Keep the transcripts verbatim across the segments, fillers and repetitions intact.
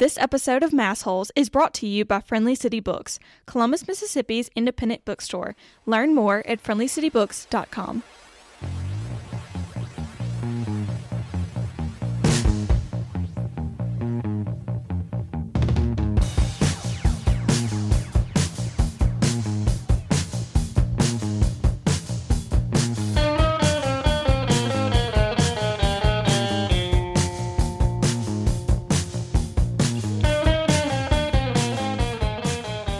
This episode of Massholes is brought to you by Friendly City Books, Columbus, Mississippi's independent bookstore. Learn more at friendly city books dot com.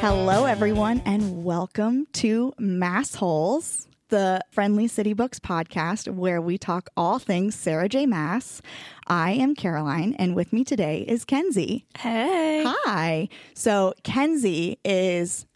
Hello, everyone, and welcome to Massholes, the Friendly City Books podcast, where we talk all things Sarah J. Maas. I am Caroline, and with me today is Kenzie. Hey. Hi. So Kenzie is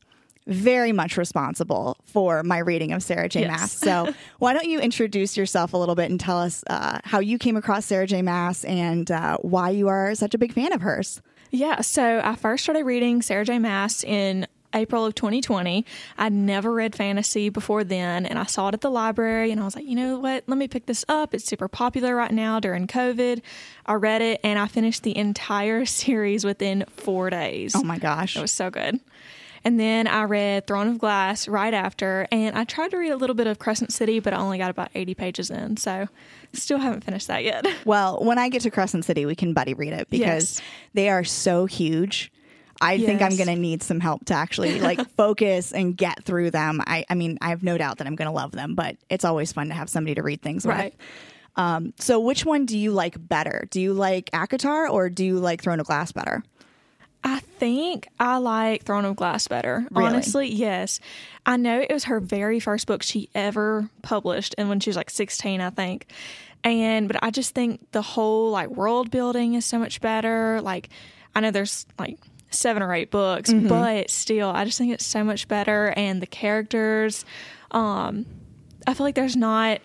very much responsible for my reading of Sarah J. Yes. Maas. So why don't you introduce yourself a little bit and tell us uh, how you came across Sarah J. Maas and uh, why you are such a big fan of hers. Yeah, so I first started reading Sarah J. Maas in April of twenty twenty. I'd never read fantasy before then, and I saw it at the library, and I was like, you know what, let me pick this up. It's super popular right now during COVID. I read it, and I finished the entire series within four days. Oh my gosh. It was so good. And then I read Throne of Glass right after, and I tried to read a little bit of Crescent City, but I only got about eighty pages in, so still haven't finished that yet. Well, when I get to Crescent City, we can buddy read it because yes. They are so huge. I yes. think I'm going to need some help to actually like focus and get through them. I, I mean, I have no doubt that I'm going to love them, but it's always fun to have somebody to read things right. with. Um, so which one do you like better? Do you like ACOTAR or do you like Throne of Glass better? I think I like Throne of Glass better. Really? Honestly, yes. I know it was her very first book she ever published, and when she was like sixteen, I think. And but I just think the whole like world building is so much better. Like I know there's like seven or eight books, mm-hmm. but still, I just think it's so much better. And the characters, um, I feel like there's not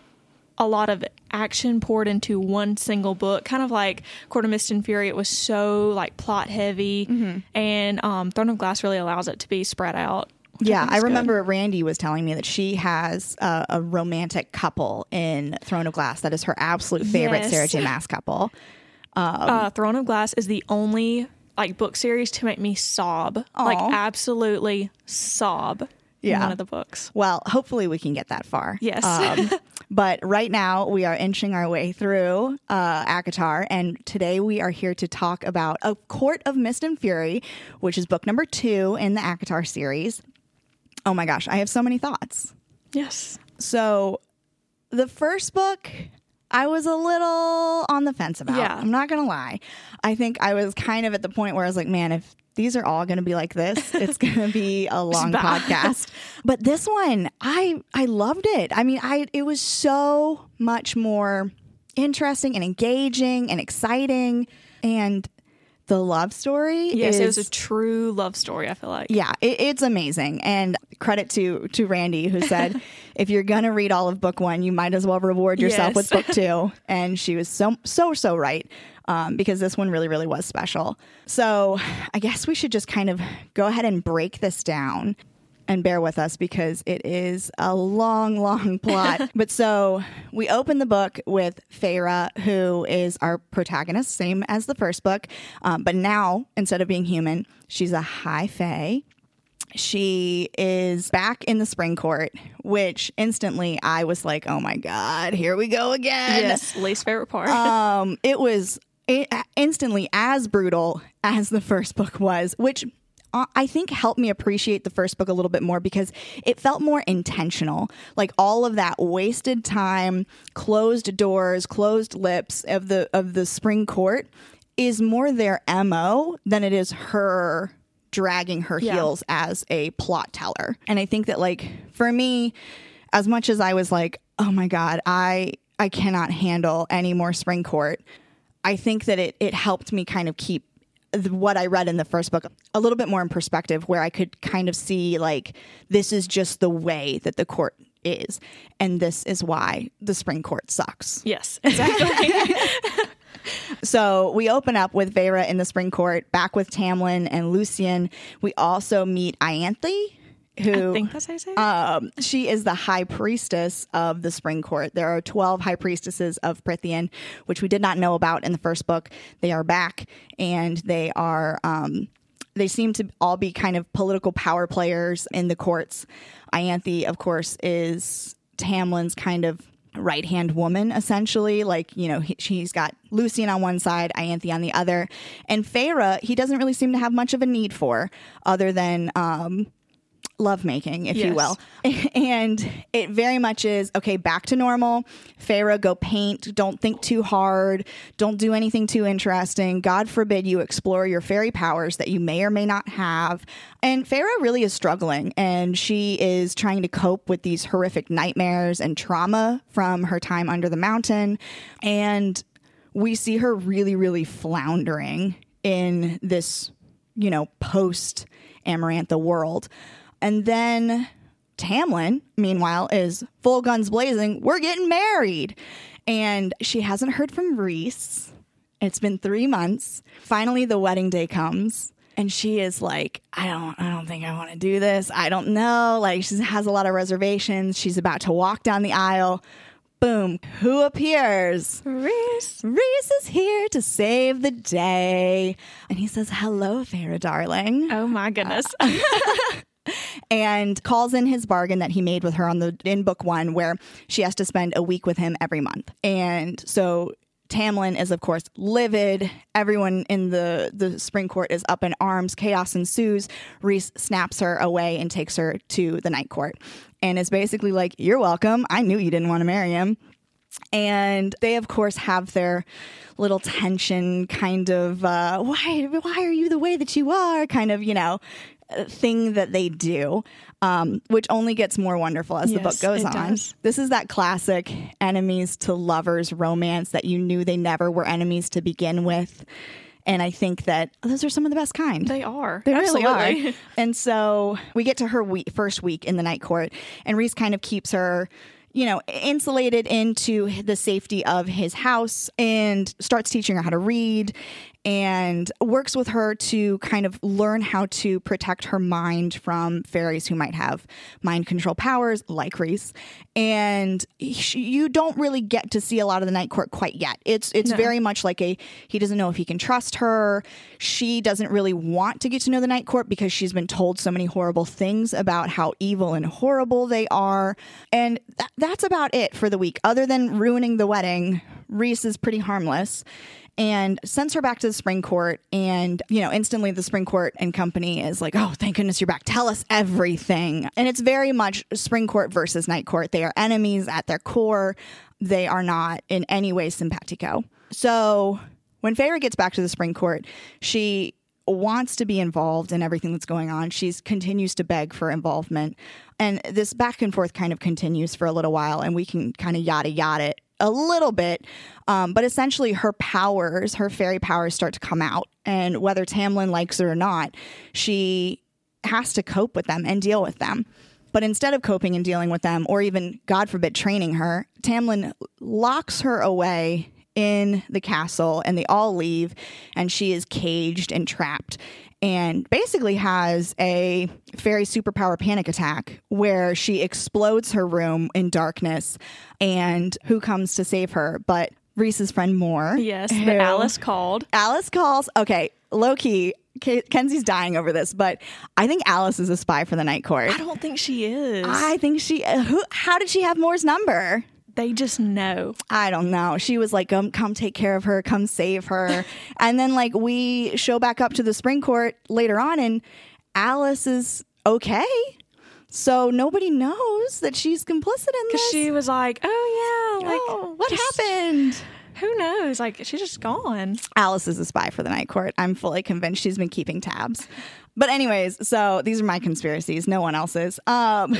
a lot of action poured into one single book, kind of like Court of Mist and Fury. It was so like plot heavy, mm-hmm. and um, Throne of Glass really allows it to be spread out. Yeah, I, I remember good. Randy was telling me that she has uh, a romantic couple in Throne of Glass that is her absolute favorite yes. Sarah J. Maas couple. Um, uh, Throne of Glass is the only like book series to make me sob, Aww. like absolutely sob. Yeah. In one of the books. Well, hopefully we can get that far. Yes. Um, but right now we are inching our way through uh, ACOTAR, and today we are here to talk about A Court of Mist and Fury, which is book number two in the ACOTAR series. Oh my gosh, I have so many thoughts. Yes. So the first book I was a little on the fence about. Yeah. I'm not going to lie. I think I was kind of at the point where I was like, man, if these are all going to be like this, it's going to be a long podcast. But this one, I I loved it. I mean, I it was so much more interesting and engaging and exciting. And the love story Yes, is, it was a true love story, I feel like. Yeah, it, it's amazing. And credit to, to Randy, who said, if you're going to read all of book one, you might as well reward yourself yes. with book two. And she was so, so, so right. Um, because this one really, really was special. So I guess we should just kind of go ahead and break this down and bear with us because it is a long, long plot. But so we open the book with Feyre, who is our protagonist, same as the first book. Um, but now, instead of being human, she's a high fae. She is back in the Spring Court, which instantly I was like, oh my God, here we go again. Yes, least favorite part. um, it was... It, instantly as brutal as the first book was, which uh, I think helped me appreciate the first book a little bit more because it felt more intentional. Like all of that wasted time, closed doors, closed lips of the of the Spring Court is more their M O than it is her dragging her yeah. heels as a plot teller. And I think that like for me, as much as I was like, oh my God, I I cannot handle any more Spring Court, I think that it, it helped me kind of keep the, what I read in the first book a little bit more in perspective, where I could kind of see like this is just the way that the court is, and this is why the Spring Court sucks. Yes, exactly. So we open up with Feyre in the Spring Court, back with Tamlin and Lucien. We also meet Ianthe. who I think that's how you say it. Um, she is the high priestess of the Spring Court. There are twelve high priestesses of Prythian, which we did not know about in the first book. They are back, and they are um, they seem to all be kind of political power players in the courts. Ianthe, of course, is Tamlin's kind of right-hand woman, essentially. Like, you know, he, she's got Lucien on one side, Ianthe on the other. And Feyre, he doesn't really seem to have much of a need for, other than um, lovemaking, if yes. you will. And it very much is, okay, back to normal. Feyre, go paint. Don't think too hard. Don't do anything too interesting. God forbid you explore your fairy powers that you may or may not have. And Feyre really is struggling, and she is trying to cope with these horrific nightmares and trauma from her time under the mountain. And we see her really, really floundering in this, you know, post-Amarantha world. And then Tamlin, meanwhile, is full guns blazing. We're getting married. And she hasn't heard from Rhys. It's been three months. Finally, the wedding day comes. And she is like, I don't, I don't think I want to do this. I don't know. Like, she has a lot of reservations. She's about to walk down the aisle. Boom! Who appears? Rhys. Rhys is here to save the day, and he says, "Hello, Feyre, darling." Oh my goodness! Uh, and calls in his bargain that he made with her on the in book one, where she has to spend a week with him every month, and so. Tamlin is, of course, livid. Everyone in the, the Spring Court is up in arms. Chaos ensues. Rhys snaps her away and takes her to the Night Court. And is basically like, you're welcome. I knew you didn't want to marry him. And they, of course, have their little tension kind of, uh, why, why are you the way that you are? Kind of, you know, thing that they do, um, which only gets more wonderful as yes, the book goes on. Does. This is that classic enemies to lovers romance that you knew they never were enemies to begin with. And I think that those are some of the best kind. They are. They Absolutely. really are. And so we get to her week, first week in the Night Court, and Rhys kind of keeps her, you know, insulated into the safety of his house and starts teaching her how to read and works with her to kind of learn how to protect her mind from fairies who might have mind control powers like Rhys. And she, you don't really get to see a lot of the Night Court quite yet. It's it's no. very much like a he doesn't know if he can trust her. She doesn't really want to get to know the Night Court because she's been told so many horrible things about how evil and horrible they are. And th- that's about it for the week. Other than ruining the wedding, Rhys is pretty harmless. And sends her back to the Spring Court. And, you know, instantly the Spring Court and company is like, oh, thank goodness you're back. Tell us everything. And it's very much Spring Court versus Night Court. They are enemies at their core. They are not in any way simpatico. So when Feyre gets back to the Spring Court, she wants to be involved in everything that's going on. She continues to beg for involvement. And this back and forth kind of continues for a little while. And we can kind of yada yada it. A little bit, um, but essentially her powers, her fairy powers start to come out. And whether Tamlin likes it or not, she has to cope with them and deal with them. But instead of coping and dealing with them, or even, God forbid, training her, Tamlin locks her away in the castle and they all leave and she is caged and trapped and basically has a fairy superpower panic attack where she explodes her room in darkness. And who comes to save her but Rhys's friend Mor? Yes, who, that Alice called. Alice calls. Okay, low-key, K- Kenzie's dying over this, but I think Alice is a spy for the Night Court. I don't think she is. I think she... Who? How did she have Mor's number? They just know. I don't know. She was like, um, come take care of her. Come save her. And then like we show back up to the Spring Court later on and Alice is okay. So nobody knows that she's complicit in this. Because she was like, oh, yeah. Like, oh, what just, happened? Who knows? Like, she's just gone. Alice is a spy for the Night Court. I'm fully convinced she's been keeping tabs. But anyways, so these are my conspiracies. No one else's. Um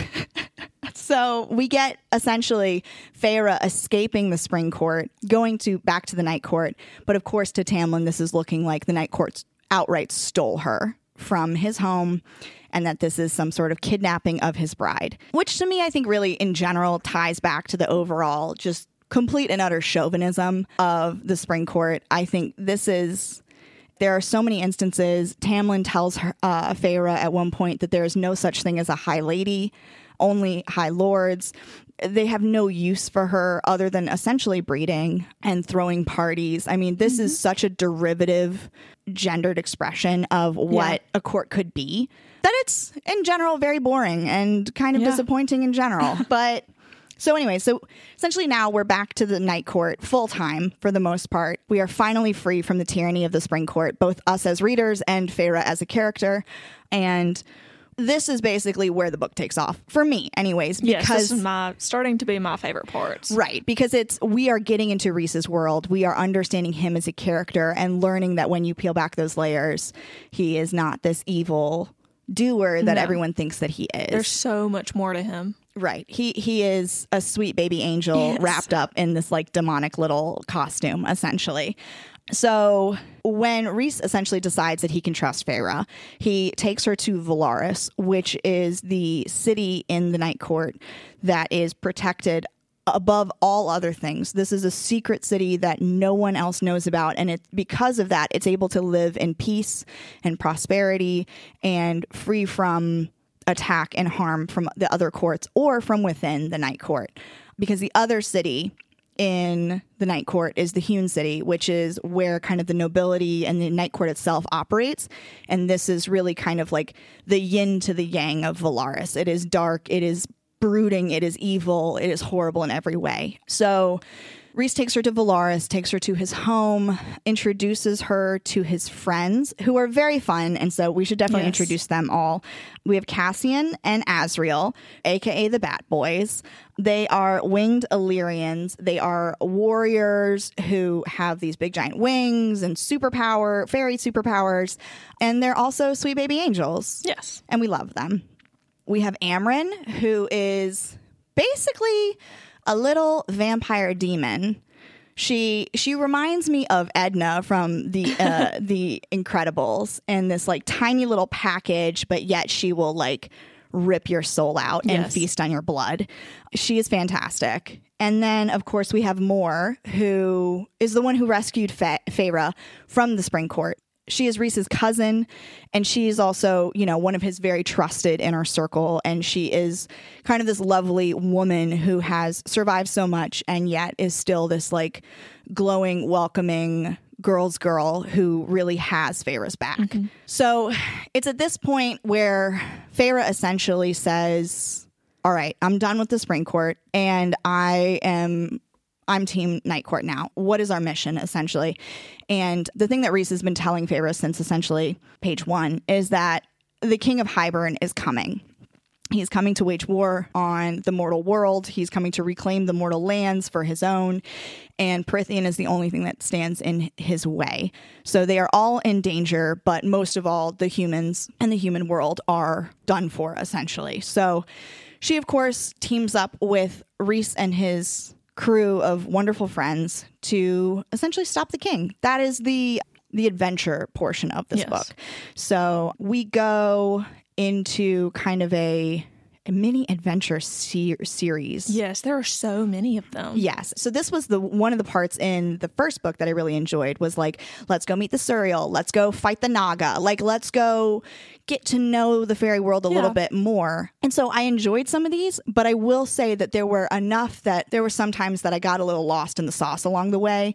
So we get essentially Feyre escaping the Spring Court, going to back to the Night Court. But of course, to Tamlin, this is looking like the Night Court outright stole her from his home and that this is some sort of kidnapping of his bride, which to me, I think really in general ties back to the overall just complete and utter chauvinism of the Spring Court. I think this is There are so many instances. Tamlin tells her, uh, Feyre at one point that there is no such thing as a High Lady, only High Lords. They have no use for her other than essentially breeding and throwing parties. I mean, this mm-hmm. is such a derivative gendered expression of what yeah. a court could be that it's, in general, very boring and kind of yeah. disappointing in general. But so anyway, so essentially now we're back to the Night Court full time for the most part. We are finally free from the tyranny of the Spring Court, both us as readers and Feyre as a character. And this is basically where the book takes off for me anyways, because yes, this is my starting to be my favorite part. Right. Because it's, we are getting into Rhys's world. We are understanding him as a character and learning that when you peel back those layers, he is not this evil doer that no. everyone thinks that he is. There's so much more to him. Right. He he is a sweet baby angel yes. wrapped up in this like demonic little costume, essentially. So when Rhys essentially decides that he can trust Feyre, he takes her to Velaris, which is the city in the Night Court that is protected above all other things. This is a secret city that no one else knows about. And it, because of that, it's able to live in peace and prosperity and free from attack and harm from the other courts or from within the Night Court. Because the other city in the Night Court is the Hewn City, which is where kind of the nobility and the Night Court itself operates. And this is really kind of like the yin to the yang of Velaris. It is dark, it is brooding, it is evil, it is horrible in every way. So Rhys takes her to Velaris, takes her to his home, introduces her to his friends, who are very fun, and so we should definitely yes. introduce them all. We have Cassian and Azriel, a k a the Bat Boys. They are winged Illyrians. They are warriors who have these big giant wings and superpower, fairy superpowers, and they're also sweet baby angels. Yes. And we love them. We have Amren, who is basically a little vampire demon. She she reminds me of Edna from the uh, the Incredibles, and this like tiny little package, but yet she will like rip your soul out and yes. feast on your blood. She is fantastic. And then, of course, we have Mor, who is the one who rescued Fe- Feyre from the Spring Court. She is Rhys's cousin, and she is also, you know, one of his very trusted inner circle. And she is kind of this lovely woman who has survived so much and yet is still this like glowing, welcoming girl's girl who really has Feyre's back. Mm-hmm. So it's at this point where Feyre essentially says, all right, I'm done with the Spring Court and I am... I'm team Night Court now. What is our mission, essentially? And the thing that Rhys has been telling Feyre since essentially page one is that the King of Hybern is coming. He's coming to wage war on the mortal world. He's coming to reclaim the mortal lands for his own. And Prythian is the only thing that stands in his way. So they are all in danger, but most of all, the humans and the human world are done for, essentially. So she, of course, teams up with Rhys and his crew of wonderful friends to essentially stop the king. That is the the adventure portion of this yes. book. So we go into kind of a, a mini adventure se- series. Yes, there are so many of them. Yes. So this was the one of the parts in the first book that I really enjoyed was like, let's go meet the Suriel. Let's go fight the Naga. Like, let's go get to know the fairy world a yeah. little bit more. And so I enjoyed some of these, but I will say that there were enough that there were some times that I got a little lost in the sauce along the way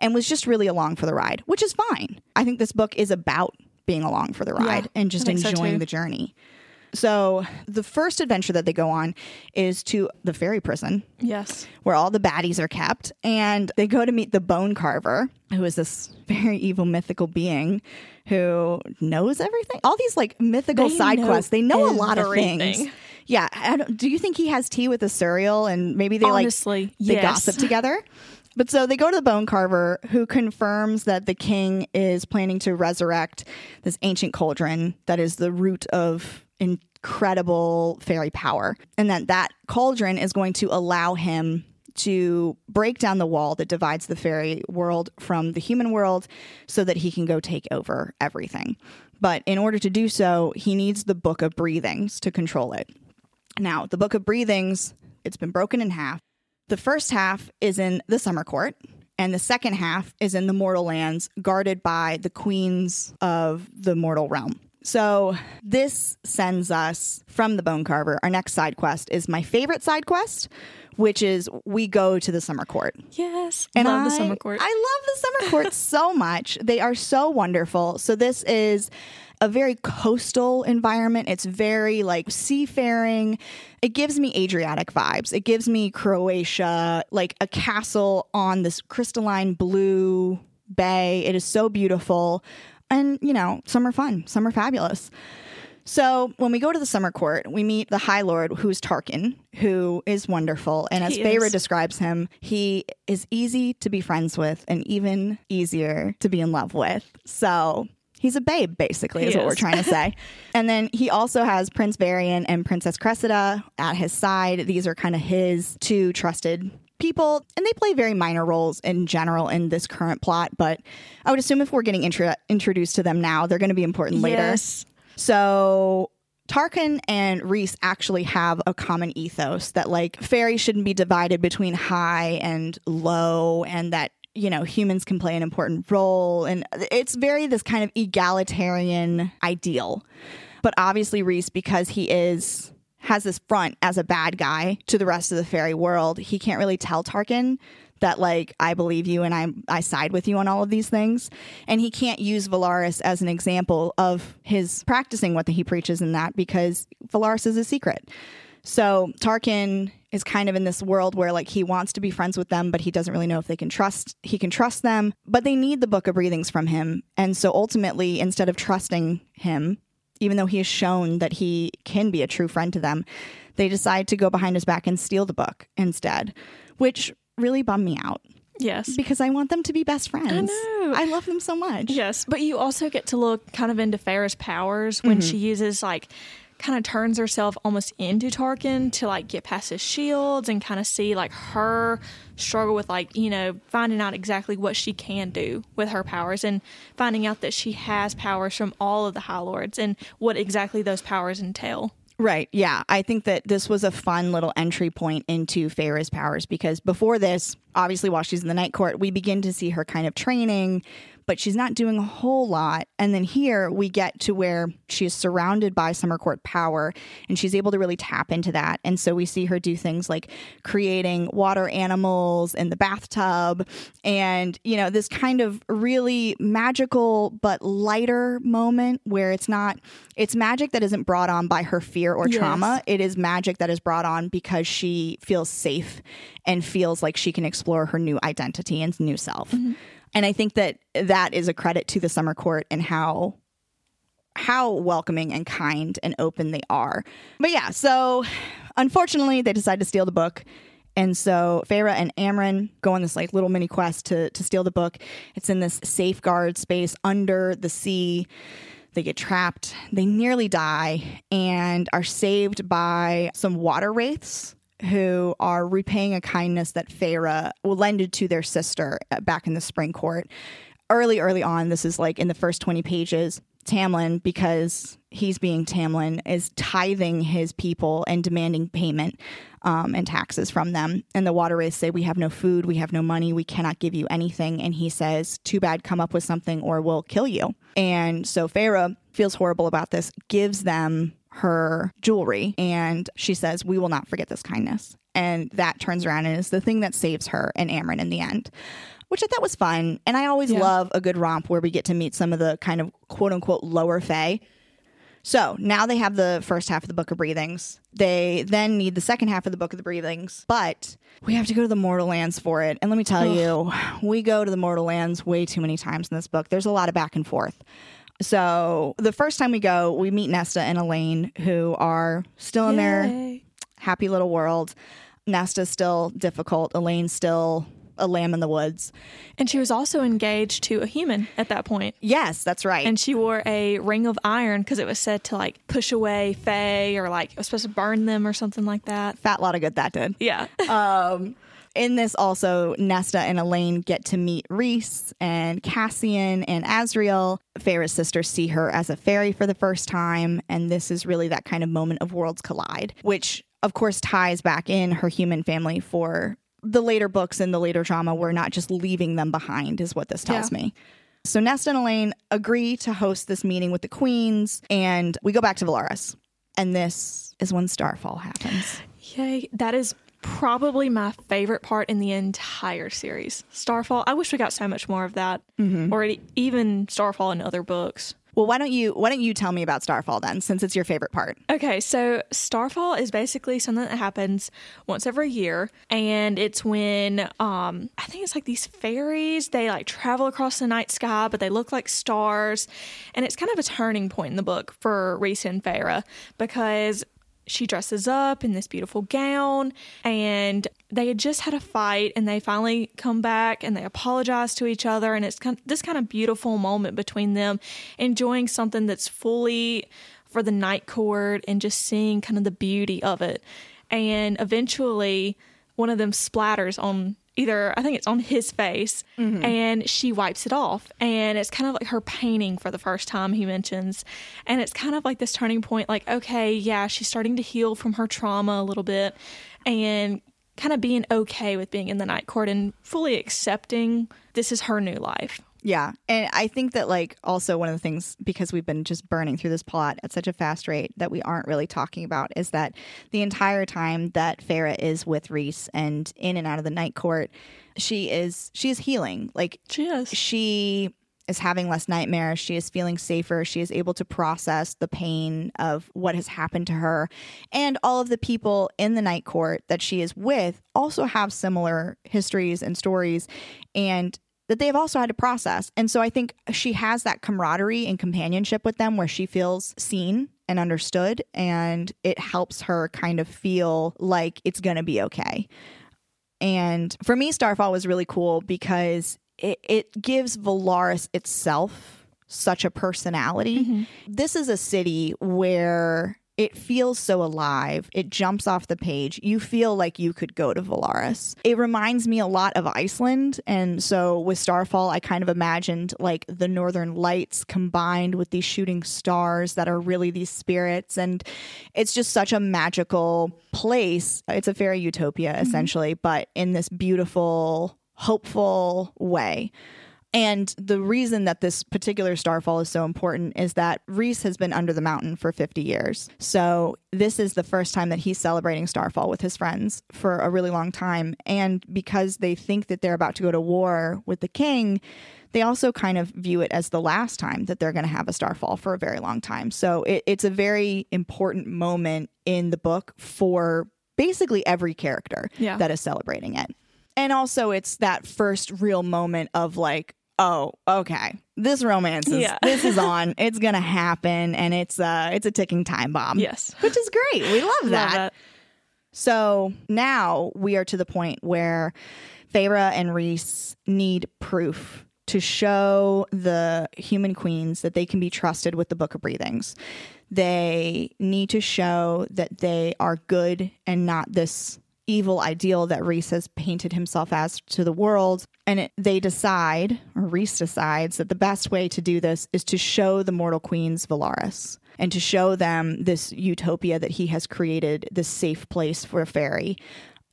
and was just really along for the ride, which is fine. I think this book is about being along for the ride yeah, and just enjoying so the journey. So the first adventure that they go on is to the fairy prison. Yes. Where all the baddies are kept. And they go to meet the Bone Carver, who is this very evil mythical being who knows everything. All these like mythical they side quests. They know everything. A lot of things. Yeah. I don't, do you think he has tea with the Suriel and maybe they Honestly, like they yes. gossip together? But so they go to the Bone Carver, who confirms that the king is planning to resurrect this ancient cauldron that is the root of incredible fairy power. And that that cauldron is going to allow him to break down the wall that divides the fairy world from the human world so that he can go take over everything. But in order to do so, he needs the Book of Breathings to control it. Now, the Book of Breathings, it's been broken in half. The first half is in the Summer Court, and the second half is in the mortal lands, guarded by the queens of the mortal realm. So this sends us from the Bone Carver. Our next side quest is my favorite side quest, which is we go to the Summer Court. Yes, and love I, the Summer Court. I love the Summer Court so much. They are so wonderful. So this is a very coastal environment. It's very like seafaring. It gives me Adriatic vibes. It gives me Croatia, like a castle on this crystalline blue bay. It is so beautiful. And, you know, some are fun. Some are fabulous. So when we go to the Summer Court, we meet the High Lord, who's Tarquin, who is wonderful. And as Feyre describes him, he is easy to be friends with and even easier to be in love with. So he's a babe, basically, is, is what we're trying to say. And then he also has Prince Varian and Princess Cressida at his side. These are kind of his two trusted people, and they play very minor roles in general in this current plot, but I would assume if we're getting intro- introduced to them now, they're going to be important later. Yes. So Tarquin and Rhys actually have a common ethos that, like, fairies shouldn't be divided between high and low, and that, you know, humans can play an important role, and it's very this kind of egalitarian ideal. But obviously Rhys, because he is... has this front as a bad guy to the rest of the fairy world, he can't really tell Tarquin that, like, I believe you and I I side with you on all of these things. And he can't use Velaris as an example of his practicing what he preaches in that, because Velaris is a secret. So Tarquin is kind of in this world where, like, he wants to be friends with them, but he doesn't really know if they can trust, he can trust them. But they need the Book of Breathings from him. And so ultimately, instead of trusting him, even though he has shown that he can be a true friend to them, they decide to go behind his back and steal the book instead, which really bummed me out. Yes. Because I want them to be best friends. I know. I love them so much. Yes. But you also get to look kind of into Feyre's powers when mm-hmm. she uses, like, kind of turns herself almost into Tarquin to, like, get past his shields and kind of see, like, her struggle with, like, you know, finding out exactly what she can do with her powers and finding out that she has powers from all of the High Lords and what exactly those powers entail. Right. Yeah. I think that this was a fun little entry point into Feyre's powers, because before this, obviously while she's in the Night Court, we begin to see her kind of training, but she's not doing a whole lot. And then here we get to where she is surrounded by Summer Court power, and she's able to really tap into that. And so we see her do things like creating water animals in the bathtub and, you know, this kind of really magical but lighter moment where it's not, it's magic that isn't brought on by her fear or trauma. Yes. It is magic that is brought on because she feels safe and feels like she can explore her new identity and new self. Mm-hmm. And I think that that is a credit to the Summer Court and how how welcoming and kind and open they are. But yeah, so unfortunately, they decide to steal the book. And so Feyre and Amren go on this, like, little mini quest to, to steal the book. It's in this safeguard space under the sea. They get trapped. They nearly die and are saved by some water wraiths who are repaying a kindness that Feyre lended to their sister back in the Spring Court. Early, early on, this is like in the first twenty pages, Tamlin, because he's being Tamlin, is tithing his people and demanding payment um, and taxes from them. And the water wraiths say, we have no food, we have no money, we cannot give you anything. And he says, too bad, come up with something or we'll kill you. And so Feyre feels horrible about this, gives them her jewelry, and she says, we will not forget this kindness. And that turns around and is the thing that saves her and Amren in the end, which I thought was fun. And I always yeah. love a good romp where we get to meet some of the kind of quote unquote lower fae. So now they have the first half of the Book of Breathings. They then need the second half of the Book of the Breathings, but we have to go to the Mortal Lands for it. And let me tell Ugh. you, we go to the Mortal Lands way too many times in this book. There's a lot of back and forth. So the first time we go, we meet Nesta and Elain, who are still in Yay. their happy little world. Nesta's still difficult. Elaine's still a lamb in the woods. And she was also engaged to a human at that point. Yes, that's right. And she wore a ring of iron because it was said to, like, push away fae, or, like, it was supposed to burn them or something like that. Fat lot of good that did. Yeah. um In this also, Nesta and Elain get to meet Rhys and Cassian and Azriel. Feyre's sisters see her as a fairy for the first time, and this is really that kind of moment of worlds collide, which, of course, ties back in her human family for the later books and the later drama, we're not just leaving them behind, is what this tells yeah. me. So Nesta and Elain agree to host this meeting with the queens, and we go back to Velaris. And this is when Starfall happens. Yay. That is probably my favorite part in the entire series. Starfall. I wish we got so much more of that, mm-hmm. or even Starfall in other books. Well, why don't you why don't you tell me about Starfall then, since it's your favorite part? Okay, so Starfall is basically something that happens once every year, and it's when um, I think it's like these fairies, they like travel across the night sky, but they look like stars, and it's kind of a turning point in the book for Rhys and Feyre, because she dresses up in this beautiful gown, and they had just had a fight, and they finally come back and they apologize to each other. And it's kind of this kind of beautiful moment between them, enjoying something that's fully for the night court and just seeing kind of the beauty of it. And eventually one of them splatters on either, I think it's on his face, mm-hmm. and she wipes it off. And it's kind of like her painting for the first time, he mentions. And it's kind of like this turning point, like, okay, yeah, she's starting to heal from her trauma a little bit and kind of being okay with being in the night court and fully accepting this is her new life. Yeah. And I think that, like, also one of the things, because we've been just burning through this plot at such a fast rate that we aren't really talking about, is that the entire time that Feyre is with Rhys and in and out of the night court, she is she is healing. Like, she is. She is having less nightmares. She is feeling safer. She is able to process the pain of what has happened to her. And all of the people in the night court that she is with also have similar histories and stories, and that they've also had to process. And so I think she has that camaraderie and companionship with them where she feels seen and understood, and it helps her kind of feel like it's going to be okay. And for me, Starfall was really cool because it, it gives Velaris itself such a personality. Mm-hmm. This is a city where it feels so alive. It jumps off the page. You feel like you could go to Velaris. It reminds me a lot of Iceland. And so with Starfall, I kind of imagined like the northern lights combined with these shooting stars that are really these spirits. And it's just such a magical place. It's a fairy utopia, essentially, mm-hmm. but in this beautiful, hopeful way. And the reason that this particular Starfall is so important is that Rhys has been under the mountain for fifty years. So this is the first time that he's celebrating Starfall with his friends for a really long time. And because they think that they're about to go to war with the king, they also kind of view it as the last time that they're going to have a Starfall for a very long time. So it, it's a very important moment in the book for basically every character yeah. that is celebrating it. And also it's that first real moment of like, oh, okay, this romance is yeah. this is on. It's gonna happen, and it's uh it's a ticking time bomb. Yes. Which is great. We love that. Love that. So now we are to the point where Feyre and Rhys need proof to show the human queens that they can be trusted with the Book of Breathings. They need to show that they are good and not this evil ideal that Rhys has painted himself as to the world. And it, they decide, or Rhys decides, that the best way to do this is to show the mortal queens Velaris and to show them this utopia that he has created, this safe place for a fairy.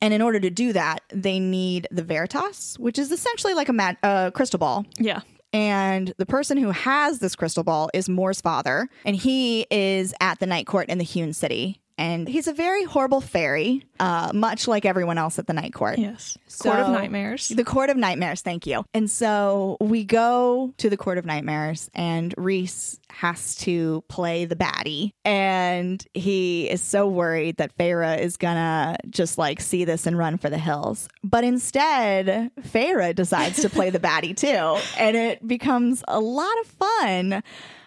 And in order to do that, they need the Veritas, which is essentially like a mad, uh, crystal ball. Yeah. And the person who has this crystal ball is Mor's father, and he is at the night court in the Hewn City. And he's a very horrible fairy, uh, much like everyone else at the night court. Yes. So, Court of Nightmares. The Court of Nightmares. Thank you. And so we go to the Court of Nightmares, and Rhys has to play the baddie. And he is so worried that Feyre is going to just like see this and run for the hills. But instead, Feyre decides to play the baddie too. And it becomes a lot of fun.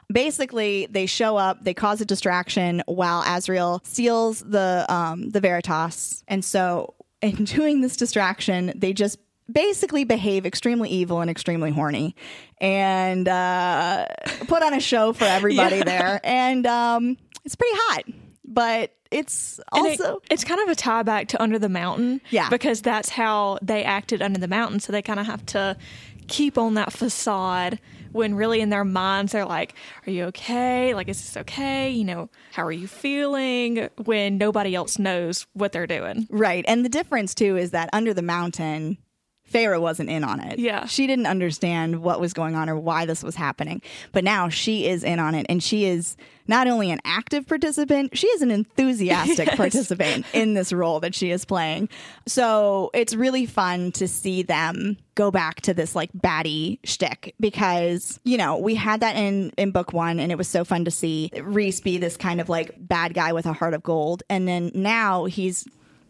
Basically, they show up, they cause a distraction while Azriel seals the um, the Veritas. And so in doing this distraction, they just basically behave extremely evil and extremely horny and uh, put on a show for everybody yeah. there. And um, it's pretty hot, but it's also... It, it's kind of a tie back to Under the Mountain. Yeah. Because that's how they acted Under the Mountain. So they kind of have to keep on that facade when really in their minds they're like, are you okay? Like, is this okay? You know, how are you feeling? When nobody else knows what they're doing. Right. And the difference, too, is that under the mountain, Feyre wasn't in on it. Yeah. She didn't understand what was going on or why this was happening. But now she is in on it, and she is not only an active participant, she is an enthusiastic yes. participant in this role that she is playing. So it's really fun to see them go back to this like baddie shtick, because, you know, we had that in, in book one, and it was so fun to see Rhys be this kind of like bad guy with a heart of gold. And then now he's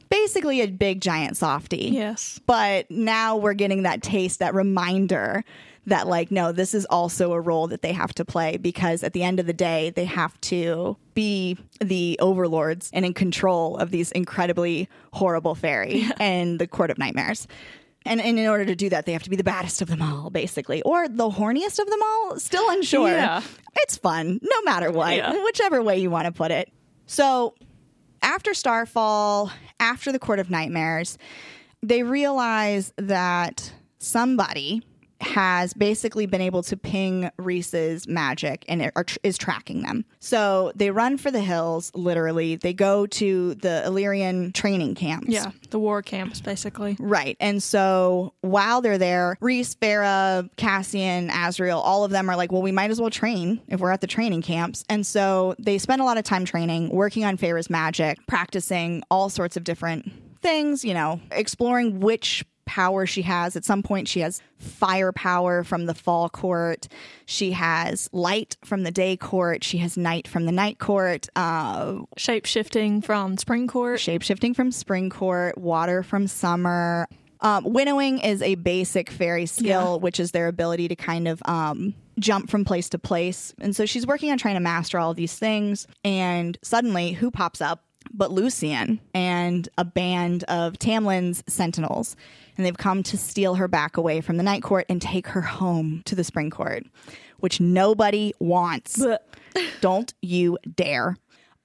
basically a big giant softie. Yes. But now we're getting that taste, that reminder that like, no, this is also a role that they have to play, because at the end of the day, they have to be the overlords and in control of these incredibly horrible fairy yeah. and the Court of Nightmares. And, and in order to do that, they have to be the baddest of them all, basically. Or the horniest of them all. Still unsure. Yeah. It's fun, no matter what, yeah. whichever way you want to put it. So after Starfall, after the Court of Nightmares, they realize that somebody has basically been able to ping Rhys's magic and it, or, is tracking them. So they run for the hills, literally. They go to the Illyrian training camps. Yeah, the war camps, basically. Right. And so while they're there, Rhys, Feyre, Cassian, Azriel, all of them are like, well, we might as well train if we're at the training camps. And so they spend a lot of time training, working on Feyre's magic, practicing all sorts of different things, you know, exploring which power she has. At some point she has fire power from the fall court, she has light from the day court, she has night from the night court, uh shape-shifting from spring court shape-shifting from spring court water from summer. Um, winnowing is a basic fairy skill, yeah. which is their ability to kind of um jump from place to place. And so she's working on trying to master all these things, and suddenly who pops up but Lucien and a band of Tamlin's sentinels. And they've come to steal her back away from the night court and take her home to the spring court, which nobody wants. Don't you dare.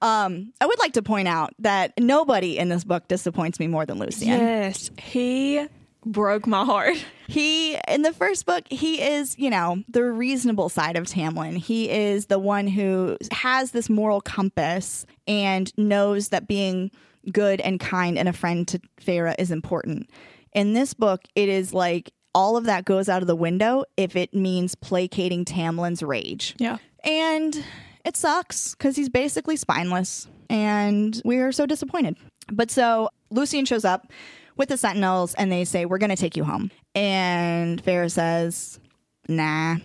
Um, I would like to point out that nobody in this book disappoints me more than Lucien. Yes, he broke my heart. He, in the first book, he is, you know, the reasonable side of Tamlin. He is the one who has this moral compass and knows that being good and kind and a friend to Feyre is important. In this book, it is like all of that goes out of the window if it means placating Tamlin's rage. Yeah. And it sucks because he's basically spineless, and we are so disappointed. But so Lucien shows up with the Sentinels, and they say, we're going to take you home. And Feyre says, nah,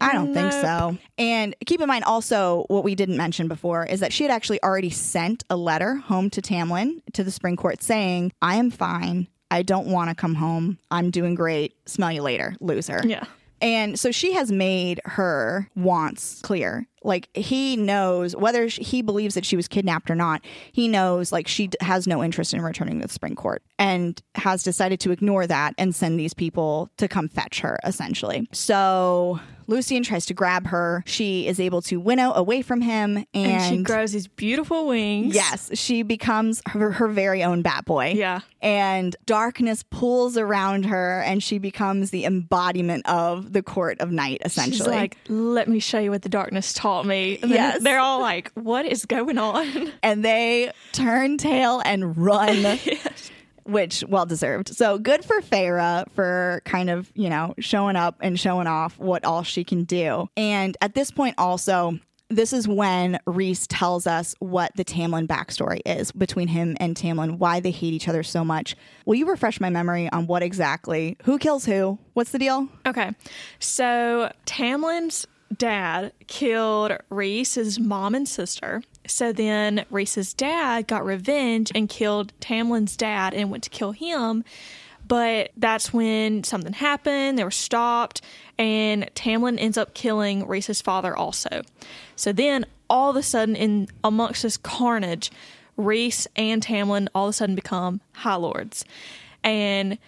I don't nope. think so. And keep in mind also what we didn't mention before is that she had actually already sent a letter home to Tamlin, to the Spring Court, saying, I am fine. I don't want to come home. I'm doing great. Smell you later, loser. Yeah. And so she has made her wants clear. Like, he knows whether she, he believes that she was kidnapped or not. He knows, like, she d- has no interest in returning to the Spring Court and has decided to ignore that and send these people to come fetch her, essentially. So Lucien tries to grab her. She is able to winnow away from him. And, and she grows these beautiful wings. Yes. She becomes her, her very own bat boy. Yeah. And darkness pulls around her, and she becomes the embodiment of the Court of Night, essentially. She's like, let me show you what the darkness taught me. And yes. They're all like, what is going on? And they turn tail and run. Yes. Which, well deserved. So good for Feyre for kind of, you know, showing up and showing off what all she can do. And at this point also, this is when Rhys tells us what the Tamlin backstory is between him and Tamlin, why they hate each other so much. Will you refresh my memory on what exactly, who kills who? What's the deal? Okay. So Tamlin's dad killed Rhys's mom and sister. So then Rhys's dad got revenge and killed Tamlin's dad and went to kill him. But that's when something happened. They were stopped. And Tamlin ends up killing Rhys's father also. So then all of a sudden, in amongst this carnage, Rhys and Tamlin all of a sudden become High Lords. And